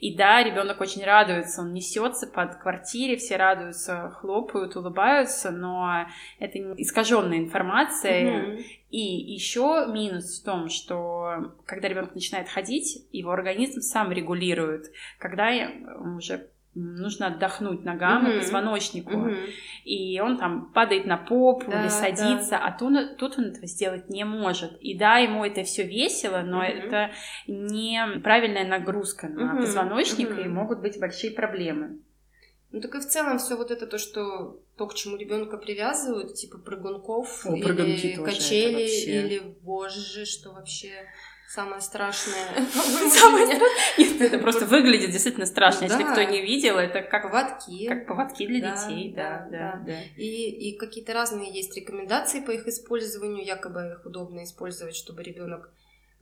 И да, ребенок очень радуется, он несется по квартире, все радуются, хлопают, улыбаются, но это искаженная информация. И еще минус в том, что когда ребенок начинает ходить, его организм сам регулирует, когда уже нужно отдохнуть ногам и позвоночнику. И он там падает на попу или садится, а тут он этого сделать не может. И да, ему это все весело, но это неправильная нагрузка на позвоночник, и могут быть большие проблемы. Ну так и в целом все вот это то, к чему ребенка привязывают, типа прыгунков или качели, или вожжи, что вообще... Самое страшное. Нет, это просто выглядит действительно страшно. Если кто не видел, это как поводки для детей. И какие-то разные есть рекомендации по их использованию. Якобы их удобно использовать, чтобы ребенок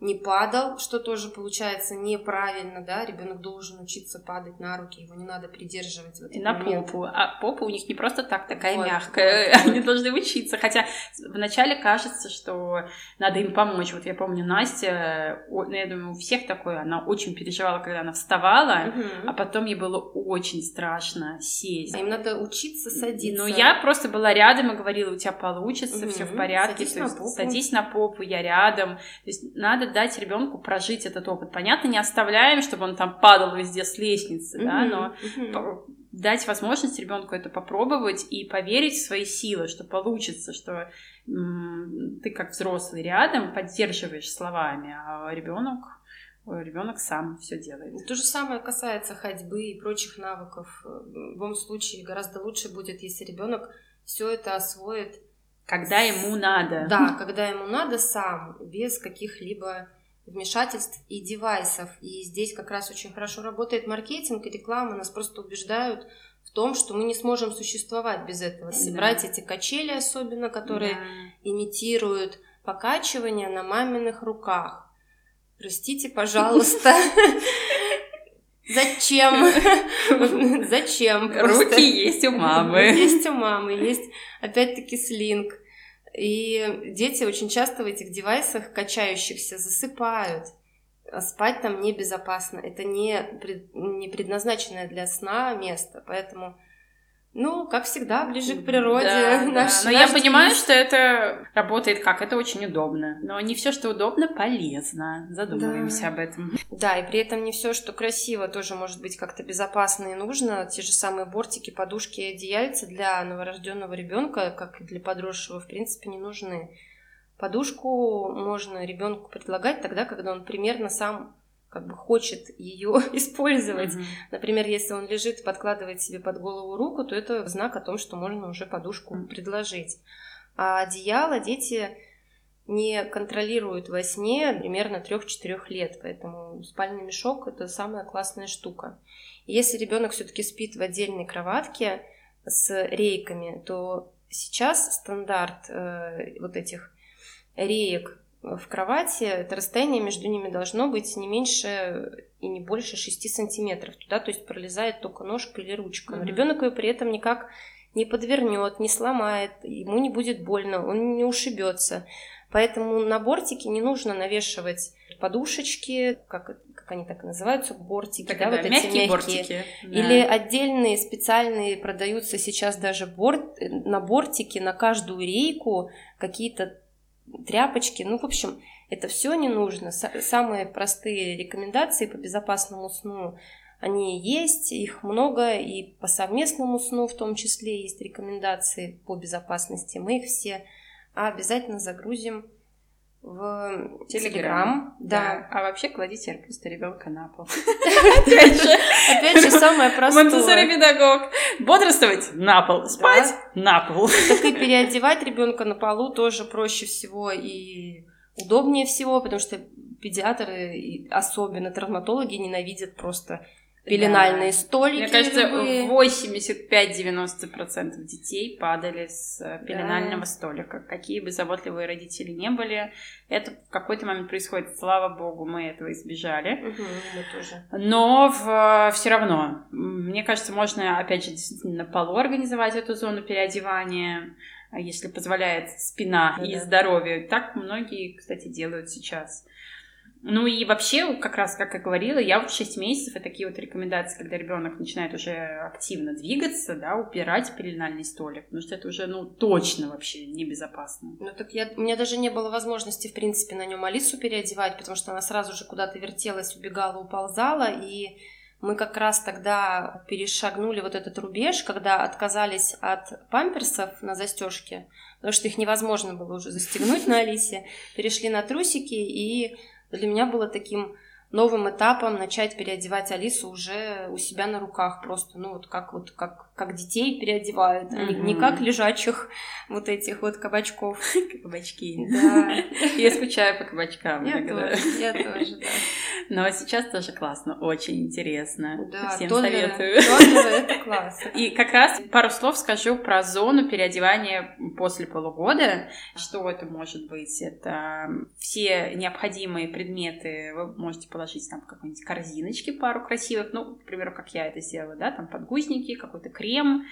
не падал, что тоже получается неправильно, да, ребенок должен учиться падать на руки, его не надо придерживать в этот и момент. На попу, а попа у них не просто так такая мягкая, они должны учиться, хотя вначале кажется, что надо им помочь. Вот я помню, Настя, я думаю, у всех такое, она очень переживала, когда она вставала, а потом ей было очень страшно сесть. А им надо учиться садиться. Ну, я просто была рядом и говорила, у тебя получится, все в порядке, садись на попу, я рядом, то есть надо дать ребенку прожить этот опыт. Понятно, не оставляем, чтобы он там падал везде с лестницы, да, но дать возможность ребенку это попробовать и поверить в свои силы, что получится, что ты как взрослый рядом поддерживаешь словами, а ребенок сам все делает. То же самое касается ходьбы и прочих навыков. В любом случае гораздо лучше будет, если ребенок все это освоит. Когда ему надо. Да, когда ему надо сам, без каких-либо вмешательств и девайсов. И здесь как раз очень хорошо работает маркетинг и реклама. Нас просто убеждают в том, что мы не сможем существовать без этого. Собрать эти качели особенно, которые имитируют покачивание на маминых руках. Простите, пожалуйста. Зачем? Зачем? Руки есть у мамы. Есть у мамы, есть опять-таки слинг. И дети очень часто в этих девайсах качающихся засыпают. Спать там небезопасно. Это не предназначенное для сна место, поэтому... Ну, как всегда, ближе к природе. Да, но я понимаю, что это работает как? Это очень удобно. Но не все, что удобно, полезно. Задумываемся об этом. Да, и при этом не все, что красиво, тоже может быть как-то безопасно и нужно. Те же самые бортики, подушки и одеяльца для новорожденного ребенка, как и для подросшего, в принципе, не нужны. Подушку можно ребенку предлагать тогда, когда он примерно сам... как бы хочет ее использовать. Например, если он лежит и подкладывает себе под голову руку, то это знак о том, что можно уже подушку предложить. А одеяло дети не контролируют во сне примерно 3-4 лет, поэтому спальный мешок – это самая классная штука. Если ребенок все-таки спит в отдельной кроватке с рейками, то сейчас стандарт вот этих реек в кровати, это расстояние между ними должно быть не меньше и не больше 6 сантиметров. Туда, то есть, пролезает только ножка или ручка. Но ребенок ее при этом никак не подвернет, не сломает, ему не будет больно, он не ушибется. Поэтому на бортики не нужно навешивать подушечки, как они так и называются, бортики, да, вот мягкие эти мягкие бортики. Или отдельные специальные продаются сейчас даже на бортике, на каждую рейку какие-то тряпочки, ну, в общем, это все не нужно. Самые простые рекомендации по безопасному сну, они есть, их много, и по совместному сну в том числе есть рекомендации по безопасности. Мы их все обязательно загрузим в Телеграм. Да. А вообще кладите просто ребенка на пол. Опять же, самое простое. Монтессори педагог. Бодрствовать на пол, спать на пол. Так и переодевать ребенка на полу тоже проще всего и удобнее всего, потому что педиатры, особенно травматологи, ненавидят просто пеленальные столики. Мне кажется, 85-90% детей падали с пеленального столика. Какие бы заботливые родители не были, это в какой-то момент происходит. Слава богу, мы этого избежали. Мы тоже. Но все равно, мне кажется, можно, опять же, действительно на полу организовать эту зону переодевания, если позволяет спина и здоровье. Так многие, кстати, делают сейчас. Ну и вообще, как раз, как я говорила, я вот 6 месяцев, и такие вот рекомендации, когда ребенок начинает уже активно двигаться, да, упирать пеленальный столик, потому что это уже, ну, точно вообще небезопасно. Ну так у меня даже не было возможности, в принципе, на нем Алису переодевать, потому что она сразу же куда-то вертелась, убегала, уползала, и мы как раз тогда перешагнули вот этот рубеж, когда отказались от памперсов на застежке, потому что их невозможно было уже застегнуть на Алисе, перешли на трусики, и для меня было таким новым этапом начать переодевать Алису уже у себя на руках просто, ну вот как детей переодевают, не как лежачих вот этих вот кабачков. Кабачки. Да. Я скучаю по кабачкам. Я тоже, да. Но сейчас тоже классно, очень интересно. Да, всем советую. Тоннеры, это классно. И как раз пару слов скажу про зону переодевания после полугода. Что это может быть? Это все необходимые предметы вы можете положить там в какой-нибудь корзиночке пару красивых. Ну, к примеру, как я это сделала, да, там подгузники, какой-то крем.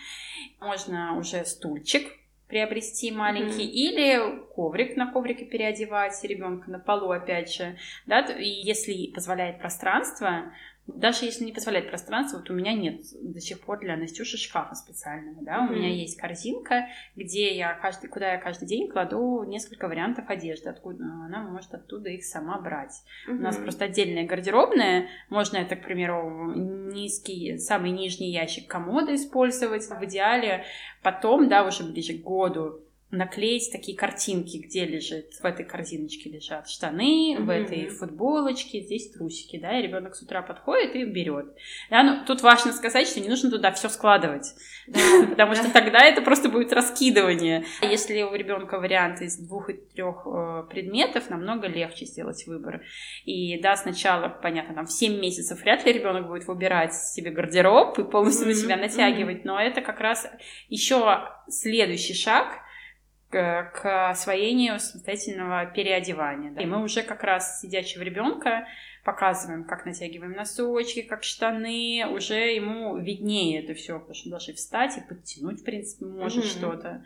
Можно уже стульчик приобрести маленький, или коврик, на коврике переодевать ребенка на полу, опять же, да, и если позволяет пространство, даже если не позволяет пространство, вот у меня нет до сих пор для Настюши шкафа специального, да, у меня есть корзинка, где куда я каждый день кладу несколько вариантов одежды, откуда она может оттуда их сама брать. У нас просто отдельная гардеробная, можно это, к примеру, самый нижний ящик комода использовать, в идеале потом, да, уже ближе к году, наклеить такие картинки, где лежит, в этой корзиночке лежат штаны, в этой футболочке, здесь трусики, да, и ребенок с утра подходит и берет. Да, ну, тут важно сказать, что не нужно туда все складывать, потому что тогда это просто будет раскидывание. Если у ребенка вариант из 2 и 3 предметов, намного легче сделать выбор. И да, сначала, понятно, там в 7 месяцев вряд ли ребенок будет выбирать себе гардероб и полностью на себя натягивать, но это как раз еще следующий шаг к освоению самостоятельного переодевания. Да. И мы уже как раз сидячего ребенка показываем, как натягиваем носочки, как штаны, уже ему виднее это все, потому что даже встать и подтянуть, в принципе, может что-то.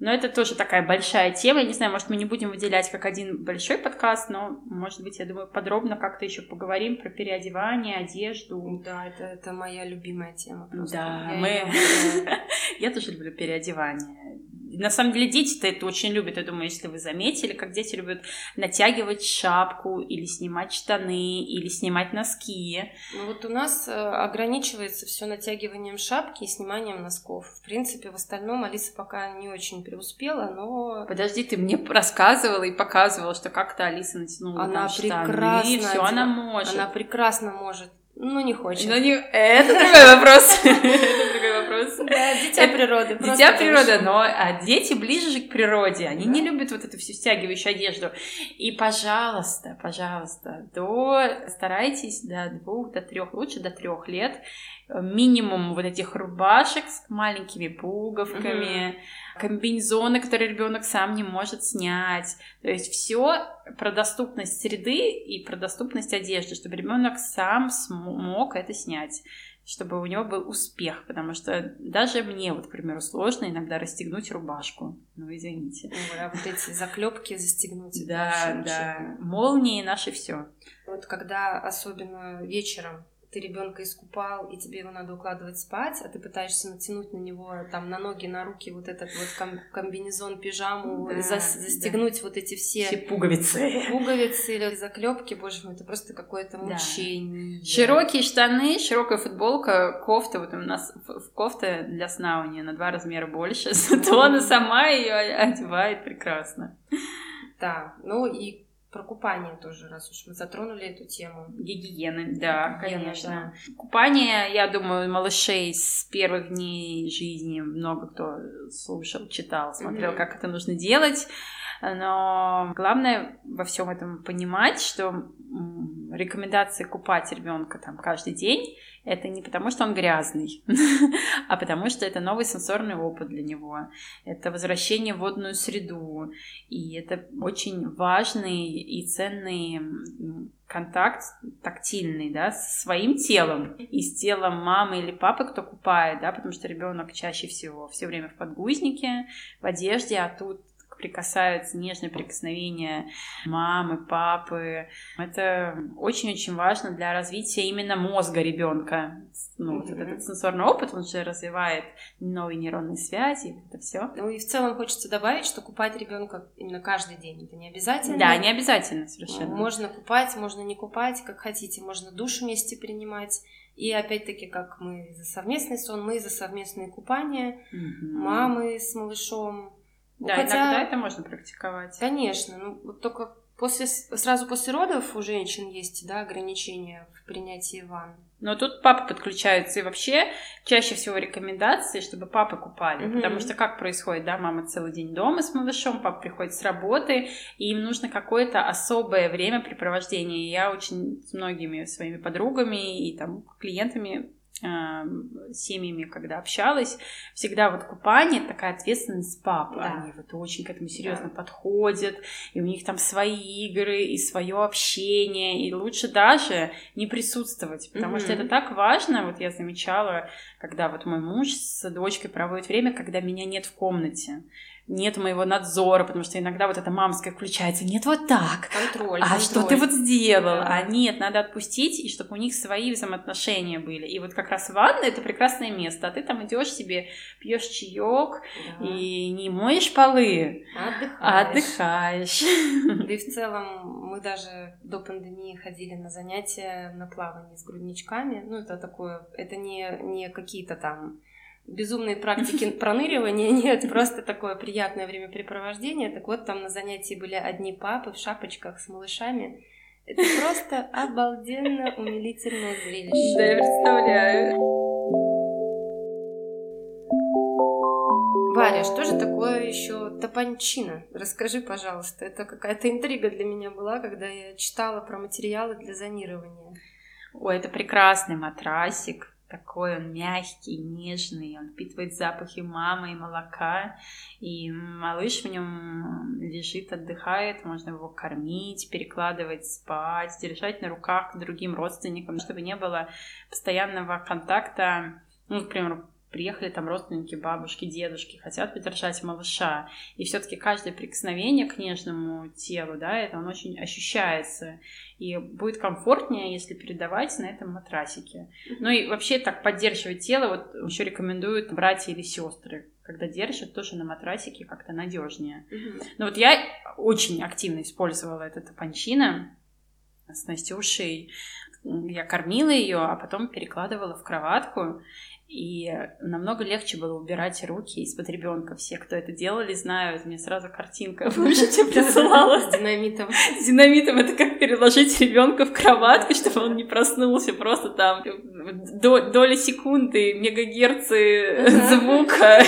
Но это тоже такая большая тема. Я не знаю, может, мы не будем выделять как один большой подкаст, но, может быть, я думаю, подробно как-то еще поговорим про переодевание, одежду. Да, это моя любимая тема. Просто. Да, я тоже люблю переодевание. На самом деле дети-то это очень любят, я думаю, если вы заметили, как дети любят натягивать шапку или снимать штаны, или снимать носки. Ну вот у нас ограничивается все натягиванием шапки и сниманием носков. В принципе, в остальном Алиса пока не очень преуспела, но... Подожди, ты мне рассказывала и показывала, что как-то Алиса натянула она там штаны, и всё, она может. Она прекрасно может. Ну, не хочет. Это другой вопрос. Да, дитя природы. Дитя природы, но дети ближе к природе. Они не любят вот эту всю стягивающую одежду. И, пожалуйста, пожалуйста, старайтесь до 2, до 3, лучше до 3 лет, минимум вот этих рубашек с маленькими пуговками, комбинезоны, которые ребенок сам не может снять. То есть все про доступность среды и про доступность одежды, чтобы ребенок сам смог это снять, чтобы у него был успех, потому что даже мне, вот, к примеру, сложно иногда расстегнуть рубашку. Ну, извините. Вот эти заклепки застегнуть. Да. Молнии наши все. Вот когда, особенно вечером, ты ребенка искупал, и тебе его надо укладывать спать, а ты пытаешься натянуть на него, там, на ноги, на руки вот этот вот комбинезон, пижаму, да, застегнуть вот эти все пуговицы или заклепки, боже мой, это просто какое-то мучение. Да. Широкие штаны, широкая футболка, кофта, вот у нас кофта для сна у нее на 2 размера больше, зато она сама ее одевает прекрасно. Да, ну и про купание тоже, раз уж мы затронули эту тему. Гигиены, да, конечно. Купание, я думаю, малышей с первых дней жизни много кто слушал, читал, смотрел, как это нужно делать. Но главное во всем этом понимать, что рекомендации купать ребенка там каждый день – это не потому, что он грязный, а потому, что это новый сенсорный опыт для него. Это возвращение в водную среду. И это очень важный и ценный контакт тактильный, да, со своим телом и с телом мамы или папы, кто купает, да, потому что ребенок чаще всего все время в подгузнике, в одежде, а тут прикасаются, нежные прикосновения мамы, папы. Это очень-очень важно для развития именно мозга ребенка. Ну, вот этот сенсорный опыт, он же развивает новые нейронные связи, это все. Ну и в целом хочется добавить, что купать ребенка именно каждый день, это не обязательно. Да, не обязательно совершенно. Можно купать, можно не купать, как хотите, можно душ вместе принимать. И опять-таки, как мы за совместный сон, мы за совместные купания, мамы с малышом. Да, иногда это можно практиковать. Конечно, ну вот только сразу после родов у женщин есть, да, ограничения в принятии ванн. Но тут папа подключается, и вообще чаще всего рекомендации, чтобы папы купали, потому что как происходит, да, мама целый день дома с малышом, папа приходит с работы, и им нужно какое-то особое времяпрепровождение. Я очень с многими своими подругами и там клиентами, семьями, когда общалась, всегда вот купание, такая ответственность папы, да. Они вот очень к этому серьезно подходят, и у них там свои игры, и свое общение, и лучше даже не присутствовать, потому что это так важно. Вот я замечала, когда вот мой муж с дочкой проводит время, когда меня нет в комнате, нет моего надзора, потому что иногда вот эта мамская включается, нет вот так, контроль, а контроль. Что ты вот сделал, а нет, надо отпустить, и чтобы у них свои взаимоотношения были. И вот как раз ванна — это прекрасное место, а ты там идешь себе, пьешь чаек и не моешь полы, отдыхаешь. Да и в целом мы даже до пандемии ходили на занятия на плавание с грудничками, ну это такое, это не какие-то там безумные практики проныривания, нет, просто такое приятное времяпрепровождение. Так вот, там на занятии были одни папы в шапочках с малышами. Это просто обалденно умилительное зрелище. Да, я представляю. Варя, что же такое еще тапанчина? Расскажи, пожалуйста. Это какая-то интрига для меня была, когда я читала про материалы для зонирования. Ой, это прекрасный матрасик. Такой он мягкий, нежный, он впитывает запахи мамы и молока, и малыш в нем лежит, отдыхает, можно его кормить, перекладывать, спать, держать на руках к другим родственникам, чтобы не было постоянного контакта, ну, например, приехали там родственники, бабушки, дедушки, хотят подержать малыша. И все-таки каждое прикосновение к нежному телу, да, это он очень ощущается. И будет комфортнее, если передавать на этом матрасике. Ну и вообще так поддерживать тело, вот еще рекомендуют братья или сестры, когда держат тоже на матрасике, как-то надежнее. Но вот я очень активно использовала этот тапанчина с Настюшей. Я кормила ее, а потом перекладывала в кроватку. И намного легче было убирать руки из-под ребенка. Все, кто это делали, знают. Мне сразу картинка в ужасе присылала. С динамитом. С динамитом. Это как переложить ребенка в кроватку, чтобы он не проснулся. Просто там доли секунды, мегагерцы звука,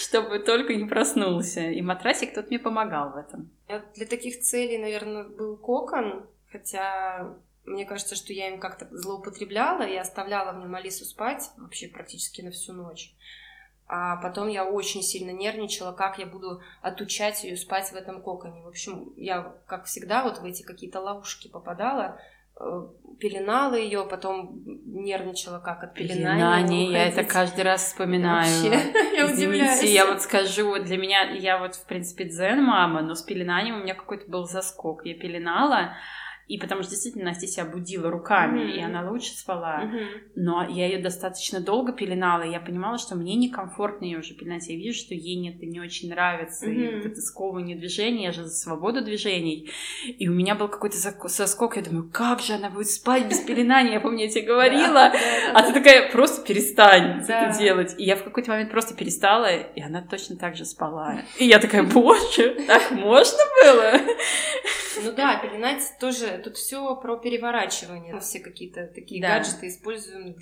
чтобы только не проснулся. И матрасик тут мне помогал в этом. Для таких целей, наверное, был кокон. Хотя... мне кажется, что я им как-то злоупотребляла и оставляла в нем Алису спать вообще практически на всю ночь. А потом я очень сильно нервничала, как я буду отучать ее спать в этом коконе. В общем, я, как всегда, вот в эти какие-то ловушки попадала, пеленала ее, потом нервничала, как от пеленания. Я это каждый раз вспоминаю. Я удивляюсь. Извините, я вот скажу, для меня, я вот, в принципе, дзен-мама, но с пеленанием у меня какой-то был заскок. Я пеленала, и потому что действительно Настя себя будила руками, и она лучше спала. Но я ее достаточно долго пеленала, и я понимала, что мне некомфортно ее уже пеленать. Я вижу, что ей это не очень нравится. И вот это сковывание движений, я же за свободу движений. И у меня был какой-то соскок. Я думаю, как же она будет спать без пеленания? Я помню, я тебе говорила. А ты такая, просто перестань это делать. И я в какой-то момент просто перестала, и она точно так же спала. И я такая, боже, так можно было? Ну да, пеленать тоже. Тут все про переворачивание. Мы все какие-то такие гаджеты используем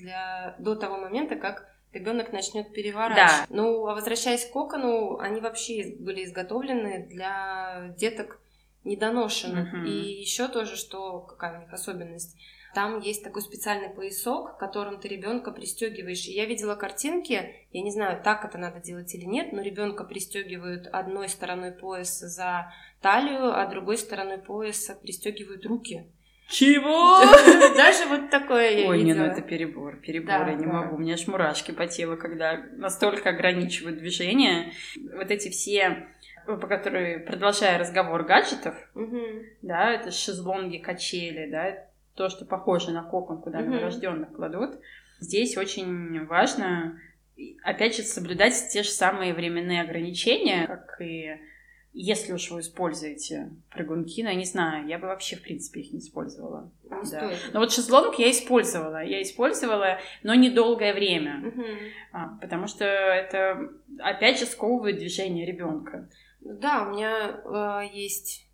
до того момента, как ребенок начнет переворачивать. Да. Ну, а возвращаясь к кокону, они вообще были изготовлены для деток недоношенных. И еще тоже, что какая у них особенность. Там есть такой специальный поясок, которым ты ребенка пристегиваешь. И я видела картинки, я не знаю, так это надо делать или нет, но ребенка пристегивают одной стороной пояса за талию, а другой стороной пояса пристегивают руки. Чего? Даже вот такое я видела. Ой, не, ну это перебор, да, я не могу. У меня аж мурашки по телу, когда настолько ограничивают движение. Вот эти все по которой, продолжая разговор гаджетов, да, это шезлонги, качели, да, то, что похоже на кокон, куда новорожденных кладут. Здесь очень важно, опять же, соблюдать те же самые временные ограничения, как и если уж вы используете прыгунки, но я не знаю, я бы вообще, в принципе, их не использовала. А да. Но вот шезлонг я использовала, но недолгое время, потому что это, опять же, сковывает движение ребенка. Да, у меня есть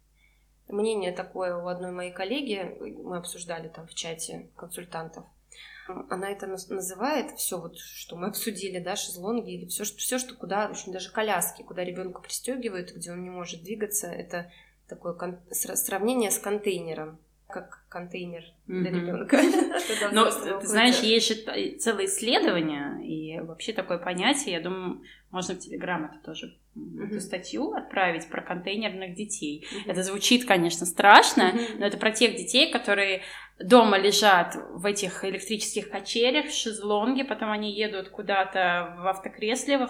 мнение такое у одной моей коллеги, мы обсуждали там в чате консультантов. Она это называет все, вот, что мы обсудили, да, шезлонги или все, что куда, в общем, даже коляски, куда ребенка пристегивают, где он не может двигаться, это такое сравнение с контейнером, как контейнер для ребенка. Но ты знаешь, есть же целое исследование и вообще такое понятие. Я думаю, можно в Телеграм это тоже эту статью отправить про контейнерных детей. Это звучит, конечно, страшно, но это про тех детей, которые дома лежат в этих электрических качелях, в шезлонге, потом они едут куда-то в автокресле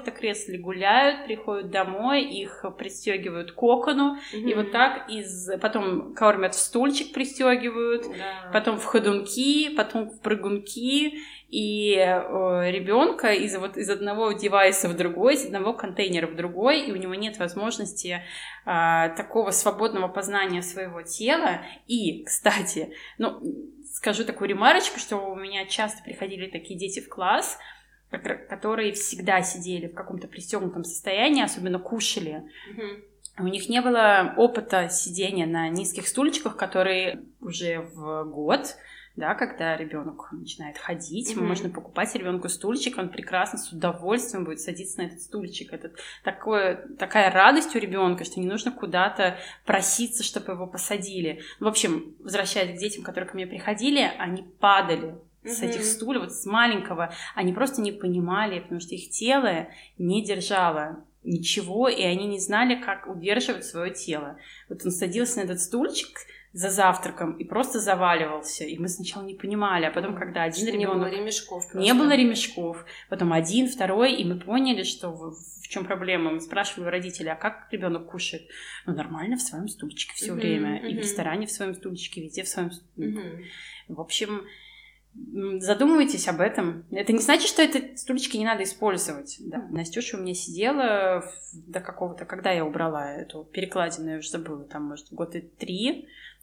гуляют, приходят домой, их пристегивают к кокону, и вот так, потом кормят в стульчик, пристегивают, потом в ходунки, потом в прыгунки, и ребенка из одного девайса в другой, из одного контейнера в другой, и у него нет возможности такого свободного познания своего тела. И, кстати, ну, скажу такую ремарочку, что у меня часто приходили такие дети в класс, которые всегда сидели в каком-то пристегнутом состоянии, особенно кушали. У них не было опыта сидения на низких стульчиках, которые уже в год, да, когда ребенок начинает ходить, можно покупать ребенку стульчик, он прекрасно с удовольствием будет садиться на этот стульчик. Это такая радость у ребенка, что не нужно куда-то проситься, чтобы его посадили. В общем, возвращаясь к детям, которые ко мне приходили, они падали с этих стульев, вот с маленького. Они просто не понимали, потому что их тело не держало ничего, и они не знали, как удерживать свое тело. Вот он садился на этот стульчик за завтраком и просто заваливался. И мы сначала не понимали, а потом, когда один ребенок... Не было ремешков. Потом один, второй, и мы поняли, что в чем проблема. Мы спрашивали у родителей, а как ребенок кушает? Ну, нормально, в своем стульчике все время. И в ресторане в своем стульчике, везде в своем стульчике. В общем, задумывайтесь об этом. Это не значит, что эти стульчики не надо использовать. Да. Настюша у меня сидела до какого-то... Когда я убрала эту перекладину, я уже забыла, там, может, 3 года.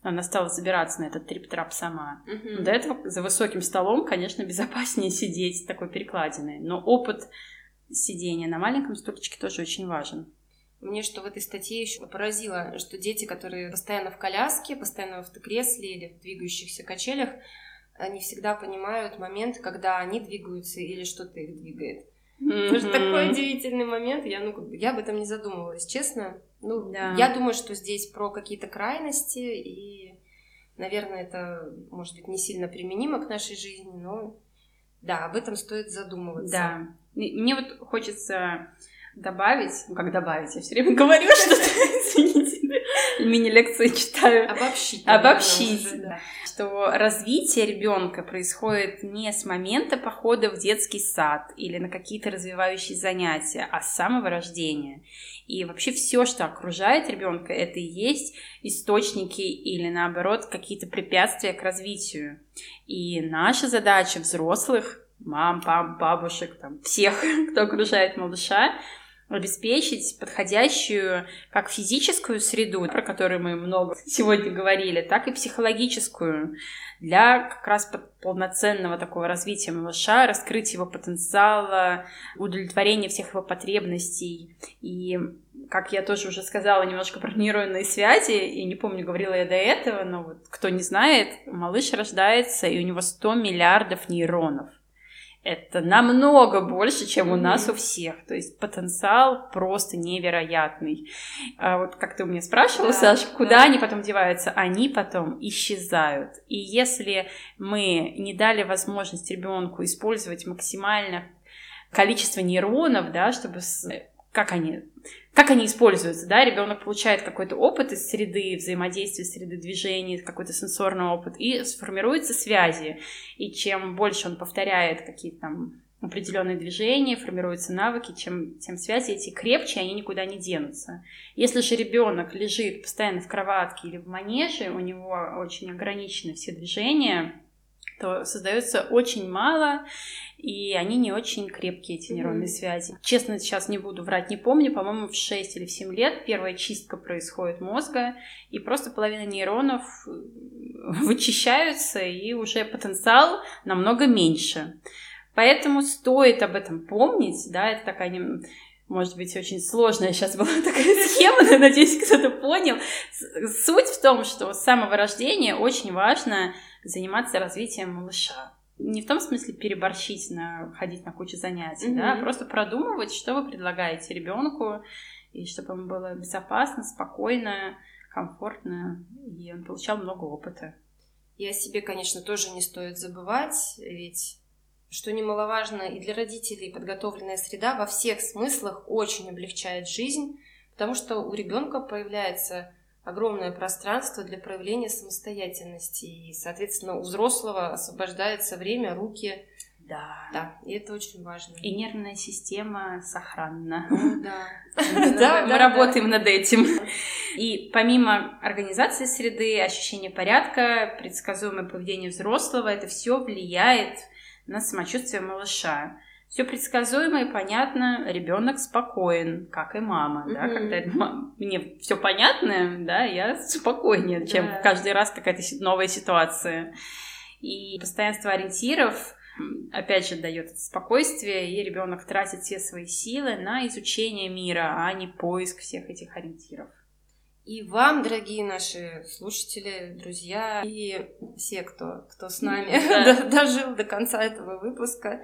Она стала забираться на этот трип-трап сама. Но до этого за высоким столом, конечно, безопаснее сидеть с такой перекладиной. Но опыт сидения на маленьком стульчике тоже очень важен. Мне что в этой статье еще поразило, что дети, которые постоянно в коляске, постоянно в автокресле или в двигающихся качелях, они всегда понимают момент, когда они двигаются или что-то их двигает. Потому что такой удивительный момент, я об этом не задумывалась, честно. Ну, да. Я думаю, что здесь про какие-то крайности, и, наверное, это, может быть, не сильно применимо к нашей жизни, но да, об этом стоит задумываться. Да. Мне вот хочется добавить, я все время говорю, что, извините, мини-лекции читаю. Обобщить, да. Что развитие ребенка происходит не с момента похода в детский сад или на какие-то развивающие занятия, а с самого рождения. И вообще все, что окружает ребенка, это и есть источники или, наоборот, какие-то препятствия к развитию. И наша задача взрослых, мам, пап, бабушек, там, всех, кто окружает малыша, обеспечить подходящую как физическую среду, про которую мы много сегодня говорили, так и психологическую, для как раз полноценного такого развития малыша, раскрытия его потенциала, удовлетворения всех его потребностей. И, как я тоже уже сказала, немножко про нейронные связи, и не помню, говорила я до этого, но вот кто не знает, малыш рождается, и у него 100 миллиардов нейронов. Это намного больше, чем у нас у всех. То есть потенциал просто невероятный. А вот как ты у меня спрашивала, да, Саша, куда они потом деваются? Они потом исчезают. И если мы не дали возможность ребенку использовать максимально количество нейронов, да, чтобы... Как они используются, да, ребенок получает какой-то опыт из среды, взаимодействия среды движения, какой-то сенсорный опыт, и сформируются связи, и чем больше он повторяет какие-то там определенные движения, формируются навыки, тем связи эти крепче, они никуда не денутся. Если же ребенок лежит постоянно в кроватке или в манеже, у него очень ограничены все движения, то создается очень мало, и они не очень крепкие, эти нейронные связи. Честно, сейчас не буду врать, не помню, по-моему, в 6 или в 7 лет первая чистка происходит мозга, и просто половина нейронов вычищаются, и уже потенциал намного меньше. Поэтому стоит об этом помнить, да, это такая, может быть, очень сложная сейчас была такая схема, но, надеюсь, кто-то понял. Суть в том, что с самого рождения очень важно заниматься развитием малыша. Не в том смысле переборщить, ходить на кучу занятий, да, а просто продумывать, что вы предлагаете ребенку, и чтобы ему было безопасно, спокойно, комфортно, и он получал много опыта. И о себе, конечно, тоже не стоит забывать, ведь... Что немаловажно, и для родителей подготовленная среда во всех смыслах очень облегчает жизнь, потому что у ребенка появляется огромное пространство для проявления самостоятельности, и, соответственно, у взрослого освобождается время, руки. Да, и это очень важно. И нервная система сохранна. Да, мы работаем над этим. И помимо организации среды, ощущения порядка, предсказуемое поведение взрослого, это все влияет на самочувствие малыша. Все предсказуемо и понятно, ребенок спокоен, как и мама. Да? Когда мне все понятно, да, я спокойнее, чем каждый раз какая-то новая ситуация. И постоянство ориентиров, опять же, дает спокойствие, и ребенок тратит все свои силы на изучение мира, а не поиск всех этих ориентиров. И вам, дорогие наши слушатели, друзья, и все, кто с нами дожил до конца этого выпуска,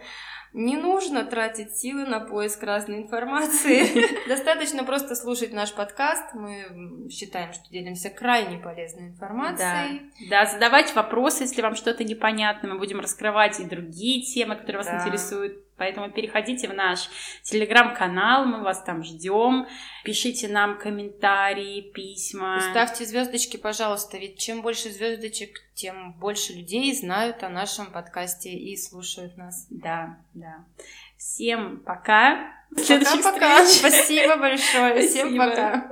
не нужно тратить силы на поиск разной информации. Достаточно просто слушать наш подкаст. Мы считаем, что делимся крайне полезной информацией. Да, задавать вопросы, если вам что-то непонятно. Мы будем раскрывать и другие темы, которые вас интересуют. Поэтому переходите в наш телеграм-канал, мы вас там ждем. Пишите нам комментарии, письма. Ставьте звездочки, пожалуйста, ведь чем больше звездочек, тем больше людей знают о нашем подкасте и слушают нас. Да. Всем пока. Пока-пока. Спасибо большое. Всем пока.